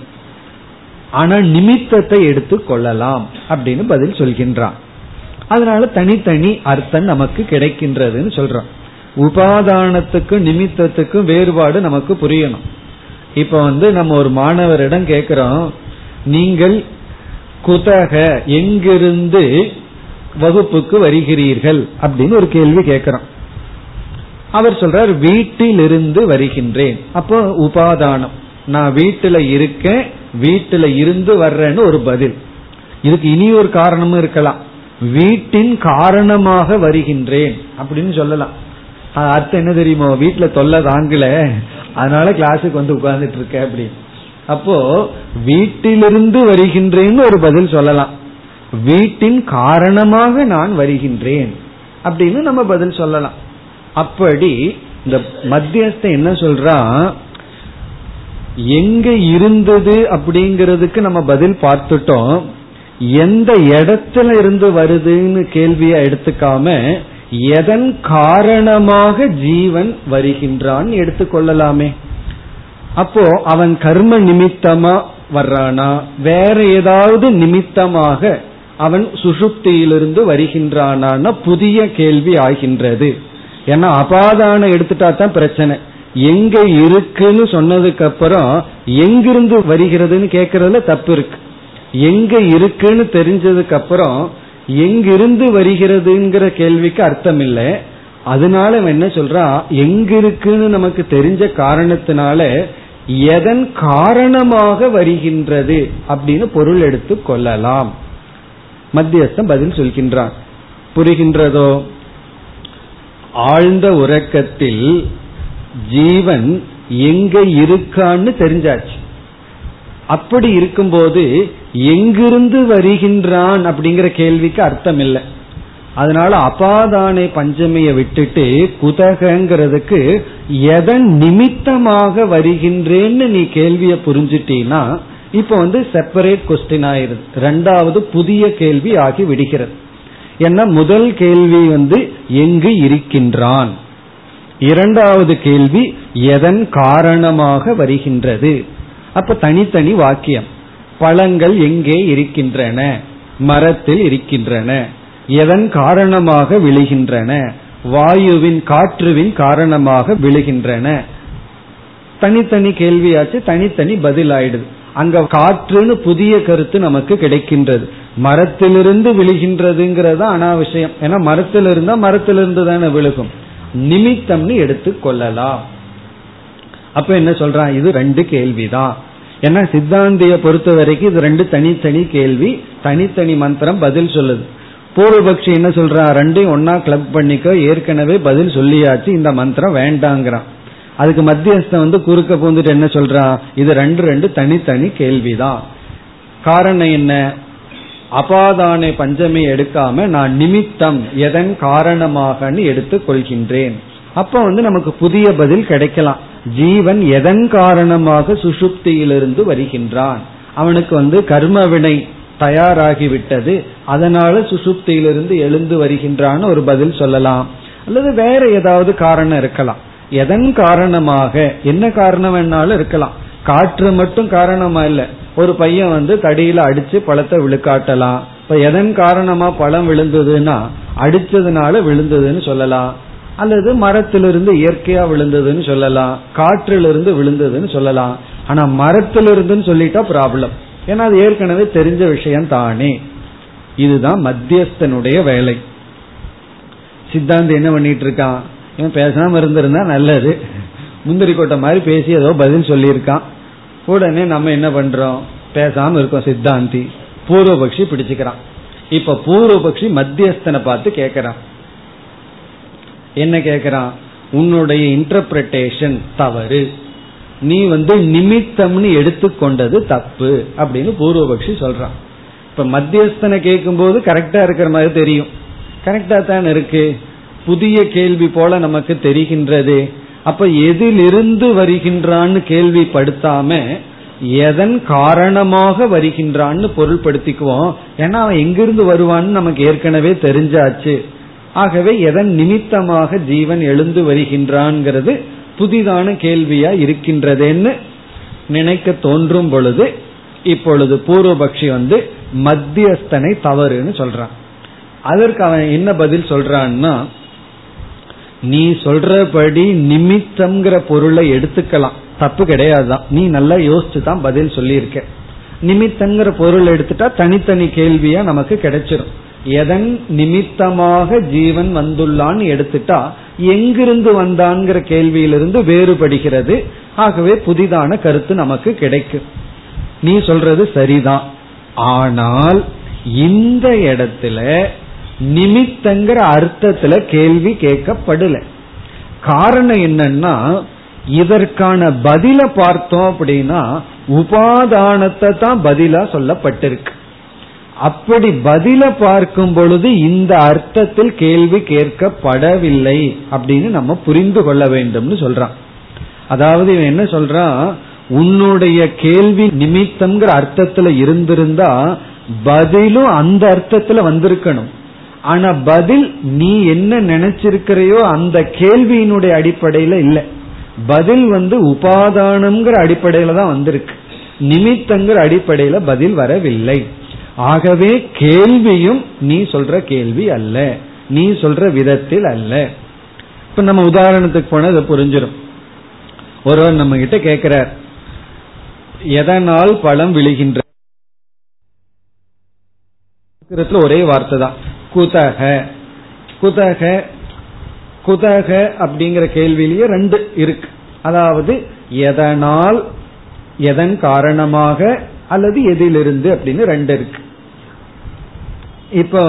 ஆனா நிமித்தத்தை எடுத்து கொள்ளலாம் அப்படின்னு பதில் சொல்கின்றான். அதனால தனித்தனி அர்த்தம் நமக்கு கிடைக்கின்றதுன்னு சொல்றான். உபாதானத்துக்கும் நிமித்தத்துக்கும் வேறுபாடு நமக்கு புரியணும். இப்ப நம்ம ஒரு மாணவரிடம் கேட்கிறோம், நீங்கள் குதக எங்கிருந்து வகுப்புக்கு வருகிறீர்கள் அப்படின்னு ஒரு கேள்வி கேட்கிறோம். அவர் சொல்றார், வீட்டிலிருந்து வருகின்றேன். அப்போ உபாதானம், நான் வீட்டில இருக்க, வீட்டில இருந்து வர்றேன்னு ஒரு பதில். இதுக்கு இனி ஒரு காரணமும் இருக்கலாம், வீட்டின் காரணமாக வருகின்றேன் அப்படின்னு சொல்லலாம். அர்த்தம் என்ன தெரியுமோ, வீட்டுல தொல்லை தாங்கல, அதனால கிளாஸுக்கு உட்கார்ந்துட்டு இருக்க அப்படின்னு. அப்போ வீட்டிலிருந்து வருகின்றேன்னு ஒரு பதில் சொல்லலாம், வீட்டின் காரணமாக நான் வருகின்றேன் அப்படின்னு நம்ம பதில் சொல்லலாம். அப்படி இந்த மத்தியஸ்த என்ன சொல்றா, எங்க இருந்தது அப்படிங்கிறதுக்கு நம்ம பதில் பார்த்துட்டோம். எந்த இடத்துல இருந்து வருதுன்னு கேள்வியை எடுத்துக்காம எதன் காரணமாக ஜீவன் வருகின்றான் எடுத்துக்கொள்ளலாமே. அப்போ அவன் கர்ம நிமித்தமா வர்றானா, வேற ஏதாவது நிமித்தமாக அவன் சுசுப்தியிலிருந்து வருகின்றானா புதிய கேள்வி ஆகின்றது. ஏன்னா அபாதான எடுத்துட்டா தான் பிரச்சனை. எங்க இருக்குன்னு சொன்னதுக்கு அப்புறம் எங்கிருந்து வருகிறதுன்னு கேட்கறதுல தப்பு இருக்கு. எங்க இருக்குன்னு தெரிஞ்சதுக்கு அப்புறம் எங்கிருந்து வருகிறதுங்கிற கேள்விக்கு அர்த்தம் இல்லை. அதனால என்ன சொல்றா, எங்கிருக்குன்னு நமக்கு தெரிஞ்ச காரணத்தினால எதன் காரணமாக வருகின்றது அப்படின்னு பொருள் எடுத்து கொள்ளலாம். மத்தியஸ்தம் பதில் சொல்கின்றான். புரிகின்றதோ? ஆழ்ந்த உறக்கத்தில் ஜீவன் எங்க இருக்கான்னு தெரிஞ்சாச்சு. அப்படி இருக்கும்போது எங்கிருந்து வருகின்றான் அப்படிங்கிற கேள்விக்கு அர்த்தம் இல்லை. அதனால அபாதானை பஞ்சமியை விட்டுட்டு குதகங்கிறதுக்கு எதன் நிமித்தமாக வருகின்றேன்னு நீ கேள்வியை புரிஞ்சிட்டீன்னா இப்போ வந்து செப்பரேட் கொஸ்டின் ஆயிருது. ரெண்டாவது புதிய கேள்வி ஆகி விடுகிறது. ஏன்னா முதல் கேள்வி வந்து எங்கு இருக்கின்றான், இரண்டாவது கேள்வி எதன் காரணமாக வருகின்றது. அப்ப தனித்தனி வாக்கியம். பழங்கள் எங்கே இருக்கின்றன, மரத்தில் இருக்கின்றன, எதன் காரணமாக விழுகின்றன, வாயுவின் காற்றுவின் காரணமாக விழுகின்றன. தனித்தனி கேள்வியாச்சு, தனித்தனி பதில் ஆயிடுது. அங்க காற்றுன்னு புதிய கருத்து நமக்கு கிடைக்கின்றது. மரத்திலிருந்து விழுகின்றதுங்கிறதா அனாவசியம். ஏன்னா மரத்திலிருந்தா மரத்திலிருந்து தானே விழுகும். நிமித்தம்னு எடுத்து கொள்ளலாம். அப்ப என்ன சொல்றான், இது ரெண்டு கேள்விதான். ஏன்னா சித்தாந்திய பொறுத்த வரைக்கும் இது ரெண்டு தனித்தனி கேள்வி, தனித்தனி மந்திரம் பதில் சொல்லுது. பூர்வபக்ஷி என்ன சொல்றான், ரெண்டையும் ஒன்னா கிளப் பண்ணிக்க, ஏற்கனவே பதில் சொல்லியாச்சு, இந்த மந்திரம் வேண்டாங்கிறான். அதுக்கு மத்தியஸ்தம் வந்து குறுக்க பூந்துட்டு என்ன சொல்றான், இது ரெண்டு ரெண்டு தனித்தனி கேள்விதான். காரணம் என்ன, அபாதானை பஞ்சமி எடுக்காம நான் நிமித்தம் எதன் காரணமாக எடுத்து கொள்கின்றேன். அப்ப வந்து நமக்கு புதிய பதில் கிடைக்கலாம். ஜீவன் எதன் காரணமாக சுசுப்தியிலிருந்து வருகின்றான். அவனுக்கு வந்து கர்மவினை தயாராகிவிட்டது, அதனால சுசுப்தியிலிருந்து எழுந்து வருகின்றான்னு ஒரு பதில் சொல்லலாம். அல்லது வேற ஏதாவது காரணம் இருக்கலாம். எதன் காரணமாக, என்ன காரணம் வேணாலும் இருக்கலாம். காற்று மட்டும் காரணமா இல்ல, ஒரு பையன் வந்து தடியில அடிச்சு பழத்தை விழுக்காட்டலாம். இப்ப எதன் காரணமா பழம் விழுந்ததுன்னா அடிச்சதுனால விழுந்ததுன்னு சொல்லலாம். அல்லது மரத்திலிருந்து இயற்கையா விழுந்ததுன்னு சொல்லலாம், காற்றிலிருந்து விழுந்ததுன்னு சொல்லலாம். ஆனா மரத்திலிருந்துன்னு சொல்லிட்டா ப்ராப்ளம். ஏன்னா அது ஏற்கனவே தெரிஞ்ச விஷயம் தானே. இதுதான் மத்தியஸ்தனுடைய வேலை. சித்தாந்தம் என்ன பண்ணிட்டு இருக்கான், இவன் பேசாம இருந்திருந்தா நல்லது, முந்திரி கோட்டை மாதிரி பேசி ஏதோ பதில் சொல்லியிருக்கான். உடனே நம்ம என்ன பண்றோம், பேசாம இருக்கோம். சித்தாந்தி பூர்வபக்ஷி பிடிச்சுக்கிறான். இப்ப பூர்வபக்ஷி மத்தியஸ்தனை பார்த்து கேட்கிறான். என்ன கேட்கிறான், உன்னுடைய இன்டர்பிரேஷன் தவறு, நீ வந்து நிமித்தம்னு எடுத்துக்கொண்டது தப்பு அப்படின்னு பூர்வபக்ஷி சொல்றான். இப்ப மத்தியஸ்தனை கேட்கும் போது கரெக்டா இருக்கிற மாதிரி தெரியும். கரெக்டா தான் இருக்கு, புதிய கேள்வி போல நமக்கு தெரிகின்றது. அப்ப எதிலிருந்து வருகின்றான்னு கேள்விப்படுத்தாம எதன் காரணமாக வருகின்றான்னு பொருள்படுத்திக்குவோம். ஏன்னா அவன் எங்கிருந்து வருவான்னு நமக்கு ஏற்கனவே தெரிஞ்சாச்சு. ஆகவே எதன் நிமித்தமாக ஜீவன் எழுந்து வருகின்றான்ங்கிறது புதிதான கேள்வியா இருக்கின்றதேன்னு நினைக்க தோன்றும் பொழுது இப்பொழுது பூர்வபக்ஷி வந்து மத்தியஸ்தனை தவறுன்னு சொல்றான். அதற்கு அவன் என்ன பதில் சொல்றான்னா, நீ சொல்றபடி நிமித்தம்ங்கிற பொருளை எடுத்துக்கலாம், தப்பு கிடையாதுதான், நீ நல்லா யோசிச்சு தான் பதில் சொல்லியிருக்க. நிமித்தம்ங்கிற பொருள் எடுத்துட்டா தனித்தனி கேள்வியா நமக்கு கிடைச்சிடும். எதன் நிமித்தமாக ஜீவன் வந்துள்ளான்னு எடுத்துட்டா எங்கிருந்து வந்தான்ங்கிற கேள்வியிலிருந்து வேறுபடுகிறது. ஆகவே புதிதான கருத்து நமக்கு கிடைக்கும். நீ சொல்றது சரிதான், ஆனால் இந்த இடத்துல நிமித்தங்கிற அர்த்தத்துல கேள்வி கேட்கப்படல. காரணம் என்னன்னா, இதற்கான பதில பார்த்தோம் அப்படின்னா உபாதானத்தை தான் பதிலா சொல்லப்பட்டிருக்கு. அப்படி பதில பார்க்கும் பொழுது இந்த அர்த்தத்தில் கேள்வி கேட்கப்படவில்லை அப்படின்னு நம்ம புரிந்து கொள்ள வேண்டும்னு சொல்றான். அதாவது இவன் என்ன சொல்றான், உன்னுடைய கேள்வி நிமித்தம்ங்கிற அர்த்தத்துல இருந்திருந்தா பதிலும் அந்த அர்த்தத்துல வந்திருக்கணும். ஆனா பதில் நீ என்ன நினைச்சிருக்கிறையோ அந்த கேள்வியினுடைய அடிப்படையில இல்ல, பதில் உபாதானம்ங்கிற அடிப்படையில தான் வந்திருக்கு, நிமித்தங்கிற அடிப்படையில பதில் வரவில்லை. ஆகவே கேள்வியும் நீ சொல்ற கேள்வி அல்ல, நீ சொல்ற விதத்தில் அல்ல. இப்ப நம்ம உதாரணத்துக்கு போனா இதை புரிஞ்சிடும். ஒருவர் நம்ம கிட்ட கேட்கிறார், எதனால் பழம் விழுகின்ற ஒரே வார்த்தை தான் குதக குதக குதக அப்படிங்கிற கேள்வியிலேயே ரெண்டு இருக்கு. அதாவது எதனால், எதன் காரணமாக அல்லது எதிலிருந்து அப்படின்னு ரெண்டு இருக்கு. இப்ப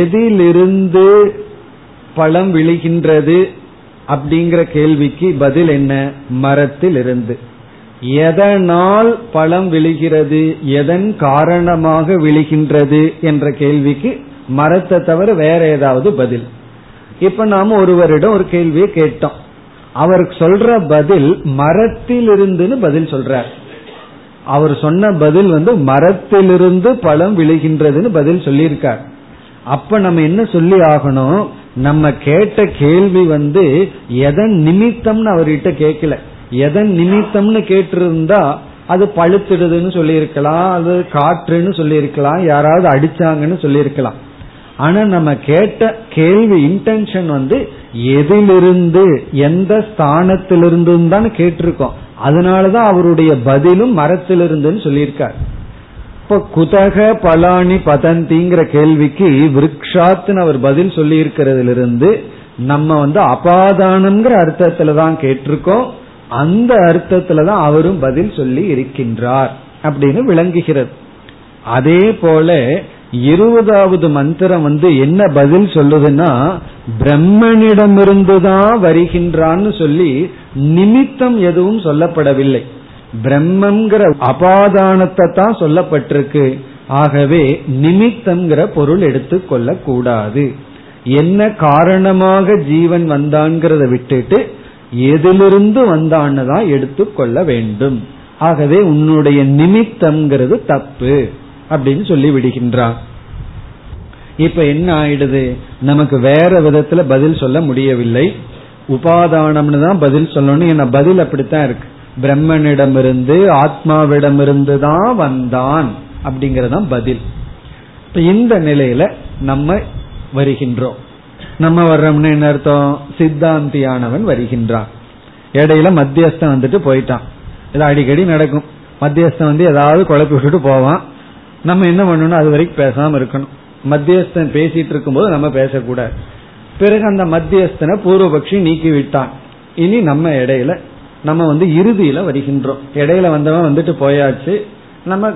எதிலிருந்து பழம் விழுகின்றது அப்படிங்கிற கேள்விக்கு பதில் என்ன, மரத்தில் இருந்து. எதனால் பழம் விழுகிறது, எதன் காரணமாக விழுகின்றது என்ற கேள்விக்கு மரத்தை தவிர வேற ஏதாவது பதில். இப்ப நாம ஒருவரிடம் ஒரு கேள்வியை கேட்டோம், அவர் சொல்ற பதில் மரத்திலிருந்துன்னு பதில் சொல்றார். அவர் சொன்ன பதில் மரத்திலிருந்து பழம் விழுகின்றதுன்னு பதில் சொல்லியிருக்கார். அப்ப நம்ம என்ன சொல்லி ஆகணும், நம்ம கேட்ட கேள்வி எதன் நிமித்தம்னு அவர்கிட்ட கேட்கல. எதன் நிமித்தம்னு கேட்டிருந்தா அது பழுத்துடுதுன்னு சொல்லியிருக்கலாம், அது காற்றுன்னு சொல்லியிருக்கலாம், யாராவது அடிச்சாங்கன்னு சொல்லியிருக்கலாம். ஆனா நம்ம கேட்ட கேள்வி இன்டென்ஷன் எதிலிருந்து, எந்த ஸ்தானத்திலிருந்து தான் கேட்டிருக்கோம். அதனாலதான் அவருடைய பதிலும் மரத்திலிருந்துன்னு சொல்லியிருக்கார். இப்ப குதக பலானி பதந்திங்கிற கேள்விக்கு விருக்ஷாத்துன்னு அவர் பதில் சொல்லி இருக்கிறதுல இருந்து நம்ம அபாதானம்ங்கிற அர்த்தத்துலதான் கேட்டிருக்கோம், அந்த அர்த்தத்துலதான் அவரும் பதில் சொல்லி இருக்கின்றார் அப்படின்னு விளங்குகிறது. அதே போல 20வது மந்திரம் என்ன பதில் சொல்லுதுன்னா, பிரம்மனிடமிருந்துதான் வருகின்றான்னு சொல்லி நிமித்தம் எதுவும் சொல்லப்படவில்லை, பிரம்மங்கிற அபாதானத்தை தான் சொல்லப்பட்டிருக்கு. ஆகவே நிமித்தம்ங்கிற பொருள் எடுத்துக்கொள்ள கூடாது. என்ன காரணமாக ஜீவன் வந்தான்ங்கிறத விட்டுட்டு எதிலிருந்து வந்தான்னு தான் எடுத்துக்கொள்ள வேண்டும். ஆகவே உன்னுடைய நிமித்தம்ங்கிறது தப்பு அப்படின்னு சொல்லி விடுகின்றார். இப்ப என்ன ஆயிடுது, நமக்கு வேற விதத்துல பதில் சொல்ல முடியவில்லை, உபாதானம்னு தான் பதில் சொல்லணும். ஏன்னா பதில் அப்படித்தான் இருக்கு, பிரம்மனிடமிருந்து ஆத்மாவிடமிருந்து தான் வந்தான் அப்படிங்கறதான் பதில். இப்ப இந்த நிலையில நம்ம வருகின்றோம். நம்ம வர்றோம்னு என்ன அர்த்தம், சித்தாந்தியானவன் வருகின்றான். இடையில மத்தியஸ்தன் போயிட்டான். இது அடிக்கடி நடக்கும், மத்தியஸ்தன் ஏதாவது குழப்பி விட்டுட்டு போவான். நம்ம என்ன பண்ணணும், அது வரைக்கும் பேசாம இருக்கணும். மத்தியஸ்தன் பேசிட்டு இருக்கும்போது நம்ம பேசக்கூடாது. பிறகு அந்த மத்தியஸ்தனை பூர்வபக்ஷி நீக்கி விட்டான். இனி நம்ம இடையில நம்ம இறுதியில வருகின்றோம். இடையில வந்தவன் போயாச்சு, நம்ம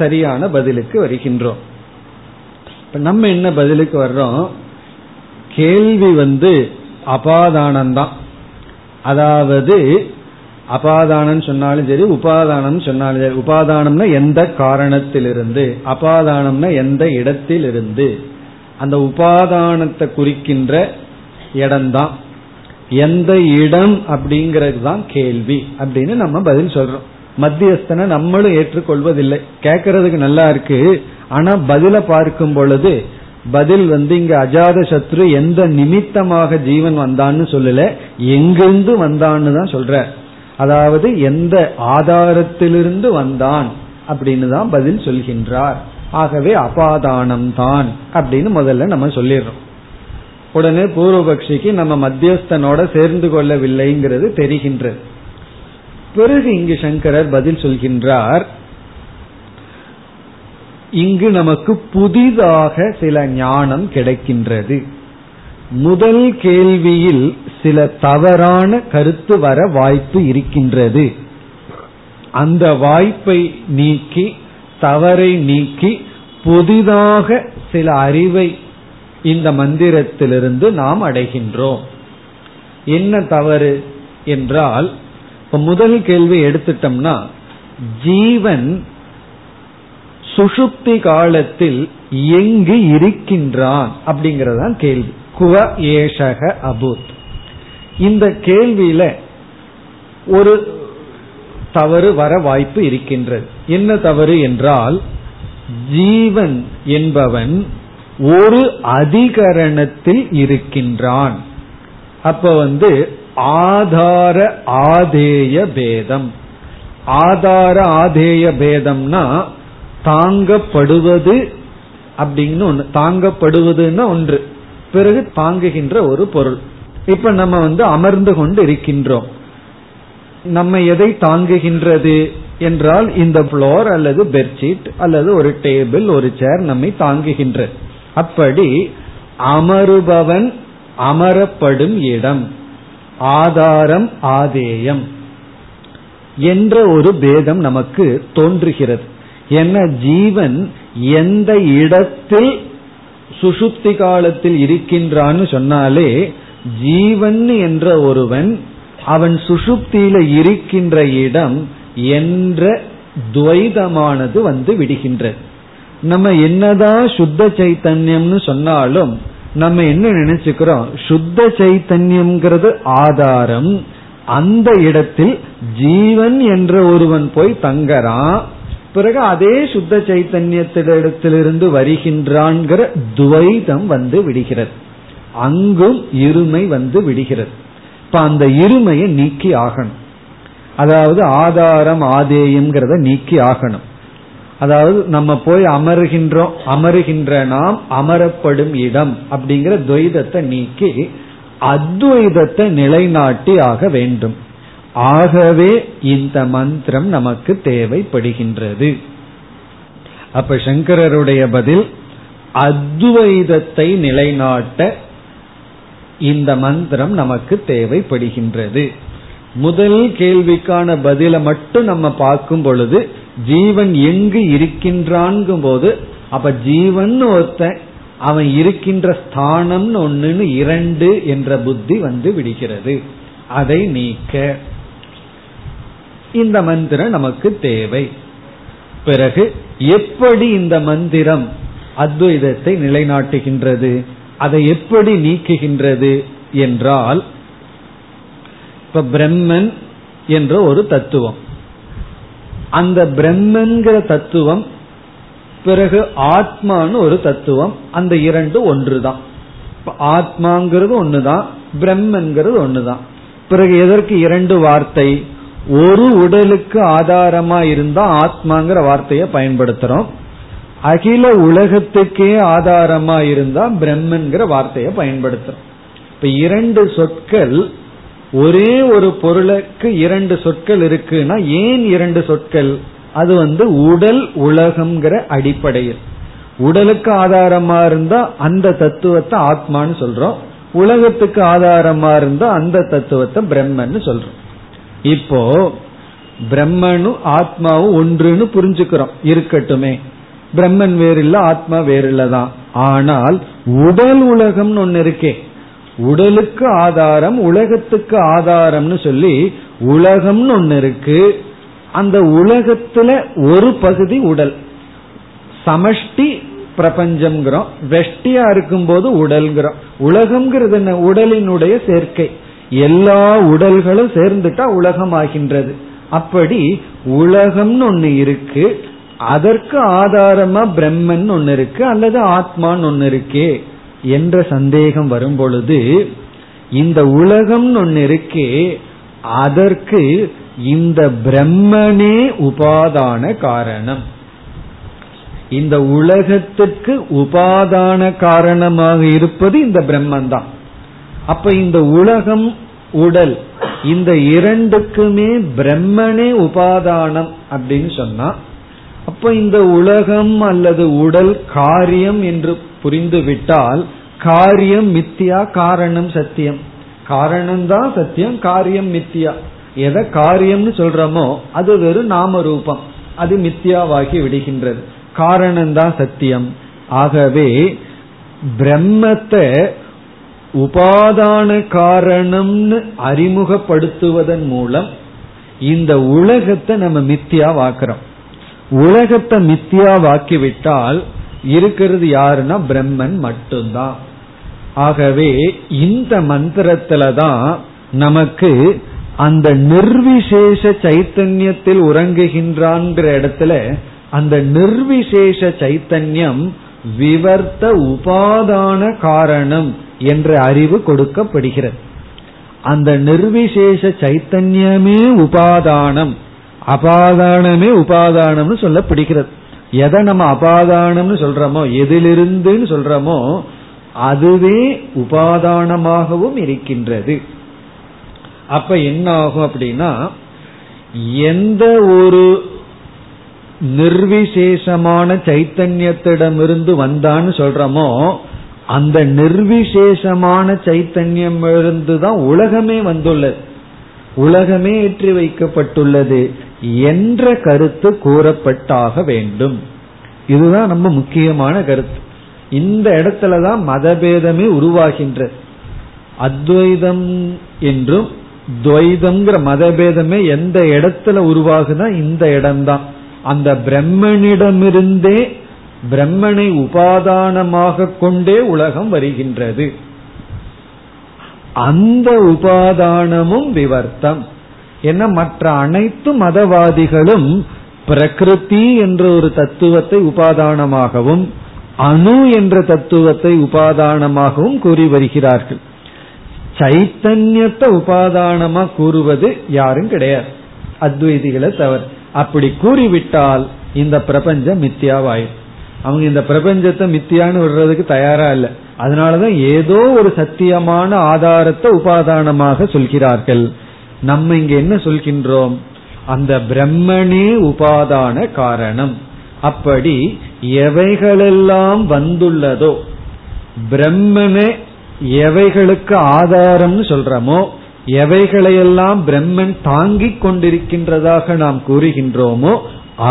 சரியான பதிலுக்கு வருகின்றோம். இப்ப நம்ம என்ன பதிலுக்கு வர்றோம், கேள்வி அபாதானம்தான். அதாவது அபாதானம் சொன்னாலும் சரி, உபாதானம் சொன்னாலும் சரி, உபாதானம்னா எந்த காரணத்திலிருந்து, அபாதானம்னா எந்த இடத்திலிருந்து, அந்த உபாதானத்தை குறிக்கின்ற இடம்தான். எந்த இடம் அப்படிங்கிறது தான் கேள்வி அப்படின்னு நம்ம பதில் சொல்றோம். மத்தியஸ்தனை நம்மளும் ஏற்றுக்கொள்வதில்லை. கேட்கறதுக்கு நல்லா இருக்கு, ஆனா பதில பார்க்கும் பொழுது பதில் இங்க அஜாத சத்ரு எந்த நிமித்தமாக ஜீவன் வந்தான்னு சொல்லல, எங்கிருந்து வந்தான்னு தான் சொல்ற. அதாவது எந்த ஆதாரத்திலிருந்து வந்தான் அப்படின்னு தான் பதில் சொல்கின்றார். ஆகவே அபாதானம் தான் அப்படின்னு முதல்ல நம்ம சொல்லிடுறோம். உடனே பூர்வபக்ஷிக்கு நம்ம மத்தியஸ்தனோட சேர்ந்து கொள்ளவில்லைங்கிறது தெரிகின்றது. பிறகு இங்கு சங்கரர் பதில் சொல்கின்றார், இங்கு நமக்கு புதிதாக சில ஞானம் கிடைக்கின்றது. முதல் கேள்வியில் சில தவறான கருத்து வர வாய்ப்பு இருக்கின்றது. அந்த வாய்ப்பை நீக்கி, தவறை நீக்கி, புதிதாக சில அறிவை இந்த மந்திரத்திலிருந்து நாம் அடைகின்றோம். என்ன தவறு என்றால், முதல் கேள்வி எடுத்துட்டோம்னா ஜீவன் சுஷுப்தி காலத்தில் எங்கு இருக்கின்றான் அப்படிங்கறதான் கேள்வி. குவ ஏஷக அபூத். இந்த கேள்வியில ஒரு தவறு வர வாய்ப்பு இருக்கின்றது. என்ன தவறு என்றால், ஜீவன் என்பவன் ஒரு அதிகரணத்தில் இருக்கின்றான். அப்ப ஆதார ஆதேய பேதம். ஆதார ஆதேய பேதம்னா தாங்கப்படுவது அப்படின்னு ஒன்று, தாங்கப்படுவதுன்னா ஒன்று, பிறகு தாங்குகின்ற ஒரு பொருள். இப்ப நம்ம அமர்ந்து கொண்டு இருக்கின்றோம். நம்ம எதை தாங்குகின்றது என்றால் இந்த பிளோர் அல்லது பெட்ஷீட் அல்லது ஒரு டேபிள் ஒரு சேர் நம்மை தாங்குகின்ற. அப்படி அமருபவன் அமரப்படும் இடம் ஆதாரம் ஆதேயம் என்ற ஒரு பேதம் நமக்கு தோன்றுகிறது. என்ன ஜீவன் எந்த இடத்தில் சுசுப்தி காலத்தில் இருக்கின்றான்னு சொன்னாலே, ஜீவன் என்ற ஒருவன் அவன் சுசுப்தியில இருக்கின்ற இடம் என்ற துவைதமானது விடுகின்றது. நம்ம என்னதான் சுத்த சைத்தன்யம்னு சொன்னாலும் நம்ம என்ன நினைச்சுக்கிறோம், சுத்த சைத்தன்யம்ங்கிறது ஆதாரம், அந்த இடத்தில் ஜீவன் என்ற ஒருவன் போய் தங்கறான், பிறகு அதே சுத்த சைத்தன்யத்திடத்திலிருந்து வருகின்றான் துவைதம் விடுகிறது. அங்கும் இருமை விடுகிறது. இப்ப அந்த இருமையை நீக்கி ஆகணும். அதாவது ஆதாரம் ஆதேயம்ங்கிறத நீக்கி ஆகணும். அதாவது நம்ம போய் அமருகின்றோம், அமருகின்ற நாம் அமரப்படும் இடம் அப்படிங்கிற துவைதத்தை நீக்கி அத்வைதத்தை நிலைநாட்டி ஆக வேண்டும். ஆகவே இந்த மந்திரம் நமக்கு தேவைப்படுகின்றது. அப்ப சங்கரருடைய பதில், அத்வைதத்தை நிலைநாட்ட இந்த மந்திரம் நமக்கு தேவைப்படுகின்றது. முதல் கேள்விக்கான பதிலை மட்டும் நம்ம பார்க்கும் பொழுது, ஜீவன் எங்கு இருக்கின்றான்ங்கும் போது, அப்ப ஜீவன் ஒருத்தன் அவன் இருக்கின்ற ஸ்தானம் ஒன்னு இரண்டு என்ற புத்தி விடுகிறது. அதை நீக்க இந்த மந்திரம் நமக்கு தேவை. பிறகு எப்படி இந்த மந்திரம் அத்வைதத்தை நிலைநாட்டுகின்றது, அதை எப்படி நீக்குகின்றது என்றால், இப்ப பிரம்மன் என்ற ஒரு தத்துவம், அந்த பிரம்மன்கிற தத்துவம், பிறகு ஆத்மான்னு ஒரு தத்துவம், அந்த இரண்டு ஒன்றுதான். ஆத்மாங்கிறது ஒன்றுதான், பிரம்மன்கிறது ஒன்றுதான். பிறகு எதற்கு இரண்டு வார்த்தை? ஒரு உடலுக்கு ஆதாரமா இருந்தா ஆத்மாங்கிற வார்த்தையை பயன்படுத்துறோம், அகில உலகத்துக்கே ஆதாரமா இருந்தா பிரம்மன்கிற வார்த்தையை பயன்படுத்துறோம். இப்ப இரண்டு சொற்கள், ஒரே ஒரு பொருளுக்கு இரண்டு சொற்கள் இருக்குன்னா ஏன் இரண்டு சொற்கள்? அது உடல் உலகம்ங்கிற அடிப்படையில். உடலுக்கு ஆதாரமா இருந்தா அந்த தத்துவத்தை ஆத்மான்னு சொல்றோம், உலகத்துக்கு ஆதாரமா இருந்தா அந்த தத்துவத்தை பிரம்மன்னு சொல்றோம். இப்போ பிரம்மனும் ஆத்மாவும் ஒன்றுன்னு புரிஞ்சுக்கிறோம், இருக்கட்டுமே, பிரம்மன் வேறு இல்ல ஆத்மா வேறு இல்லதான். ஆனால் உடல் உலகம்னு ஒன்னு இருக்கே, உடலுக்கு ஆதாரம் உலகத்துக்கு ஆதாரம்னு சொல்லி உலகம்னு ஒன்னு இருக்கு. அந்த உலகத்துல ஒரு பகுதி உடல், சமஷ்டி பிரபஞ்சம்ங்கிறோம், வெஷ்டியா இருக்கும்போது உடல்ங்கிறோம். உலகம்ங்கிறது என்ன? உடலினுடைய சேர்க்கை, எல்லா உடல்களும் சேர்ந்துட்டா உலகம் ஆகின்றது. அப்படி உலகம்னு ஒன்னு இருக்கு, அதற்கு ஆதாரமா பிரம்மன் ஒன்னு இருக்கு அல்லது ஆத்மான்னு ஒன்னு இருக்கே என்ற சந்தேகம் வரும் பொழுது, இந்த உலகம்னு ஒன்னு இருக்கே அதற்கு இந்த பிரம்மனே உபாதான காரணம். இந்த உலகத்துக்கு உபாதான காரணமாக இருப்பது இந்த பிரம்மன் தான். அப்ப இந்த உலகம் உடல் இந்த இரண்டுக்குமே பிரம்மனே உபாதானம் அப்படின்னு சொன்னா, அப்ப இந்த உலகம் அல்லது உடல் காரியம் என்று புரிந்துவிட்டால், காரியம் மித்தியா காரணம் சத்தியம், காரணம்தான் சத்தியம் காரியம் மித்தியா. எதை காரியம்னு சொல்றோமோ அது வெறும் நாம ரூபம், அது மித்தியாவாகி விடுகின்றது, காரணம்தான் சத்தியம். ஆகவே பிரம்மத்தை உபாதான காரணம்னு அறிமுகப்படுத்துவதன் மூலம் இந்த உலகத்தை நம்ம மித்தியாவாக்குறோம். உலகத்தை மித்தியாவாக்கிவிட்டால் இருக்கிறது யாருன்னா பிரம்மன் மட்டும்தான். ஆகவே இந்த மந்திரத்துலதான் நமக்கு அந்த நிர்விசேஷ சைத்தன்யத்தில் உறங்குகின்றான்ங்கிற இடத்துல அந்த நிர்விசேஷ சைத்தன்யம் விவர்த்த உபாதான காரணம் என்ற அறிவு கொடுக்கப்படுகிறது. அந்த நிர்விசேஷ சைத்தன்யமே உபாதானம், அபாதானமே உபாதானம்னு சொல்லப்படுகிறது. எதை நம்ம அபாதானம்னு சொல்றோமோ, எதிலிருந்துன்னு சொல்றோமோ, அதுவே உபாதானமாகவும் இருக்கின்றது. அப்ப என்ன ஆகும் அப்படின்னா, எந்த ஒரு நிர்விசேஷமான சைத்தன்யத்திடமிருந்து வந்தான்னு சொல்றோமோ, அந்த நிர்விசேஷமான சைத்தன்யம் இருந்துதான் உலகமே வந்துள்ளது, உலகமே ஏற்றி வைக்கப்பட்டுள்ளது என்ற கருத்து கூறப்பட்டாக வேண்டும். இதுதான் நம்ம முக்கியமான கருத்து. இந்த இடத்துலதான் மதபேதமே உருவாகின்றது. அத்வைதம் என்றும் துவைதம்ங்கிற மதபேதமே எந்த இடத்துல உருவாகுனா இந்த இடம்தான். அந்த பிரம்மனிடமிருந்தே, பிரம்மனை உபாதானமாக கொண்டே உலகம் வருகின்றது. அந்த உபாதானமும் விவர்த்தம். ஏன்னா மற்ற அனைத்து மதவாதிகளும் பிரகிருதி என்ற ஒரு தத்துவத்தை உபாதானமாகவும் அணு என்ற தத்துவத்தை உபாதானமாகவும் கூறி வருகிறார்கள். சைத்தன்யத்தை உபாதானமா கூறுவது யாரும் கிடையாது, அத்வைதிகளை தவிர. அப்படி கூறிவிட்டால் இந்த பிரபஞ்சம் மித்தியாவாயிடும். அவங்க இந்த பிரபஞ்சத்தை மித்தியான்னு விடுறதுக்கு தயாரா இல்லை. அதனாலதான் ஏதோ ஒரு சத்தியமான ஆதாரத்தை உபாதானமாக சொல்கிறார்கள். நம்ம இங்க என்ன சொல்கின்றோம், அந்த பிரம்மனே உபாதான காரணம். அப்படி எவைகளெல்லாம் வந்துள்ளதோ, பிரம்மனே எவைகளுக்கு ஆதாரம்னு சொல்றமோ, எவைகளையெல்லாம் பிரம்மன் தாங்கிக் கொண்டிருக்கின்றதாக நாம் கூறுகின்றோமோ,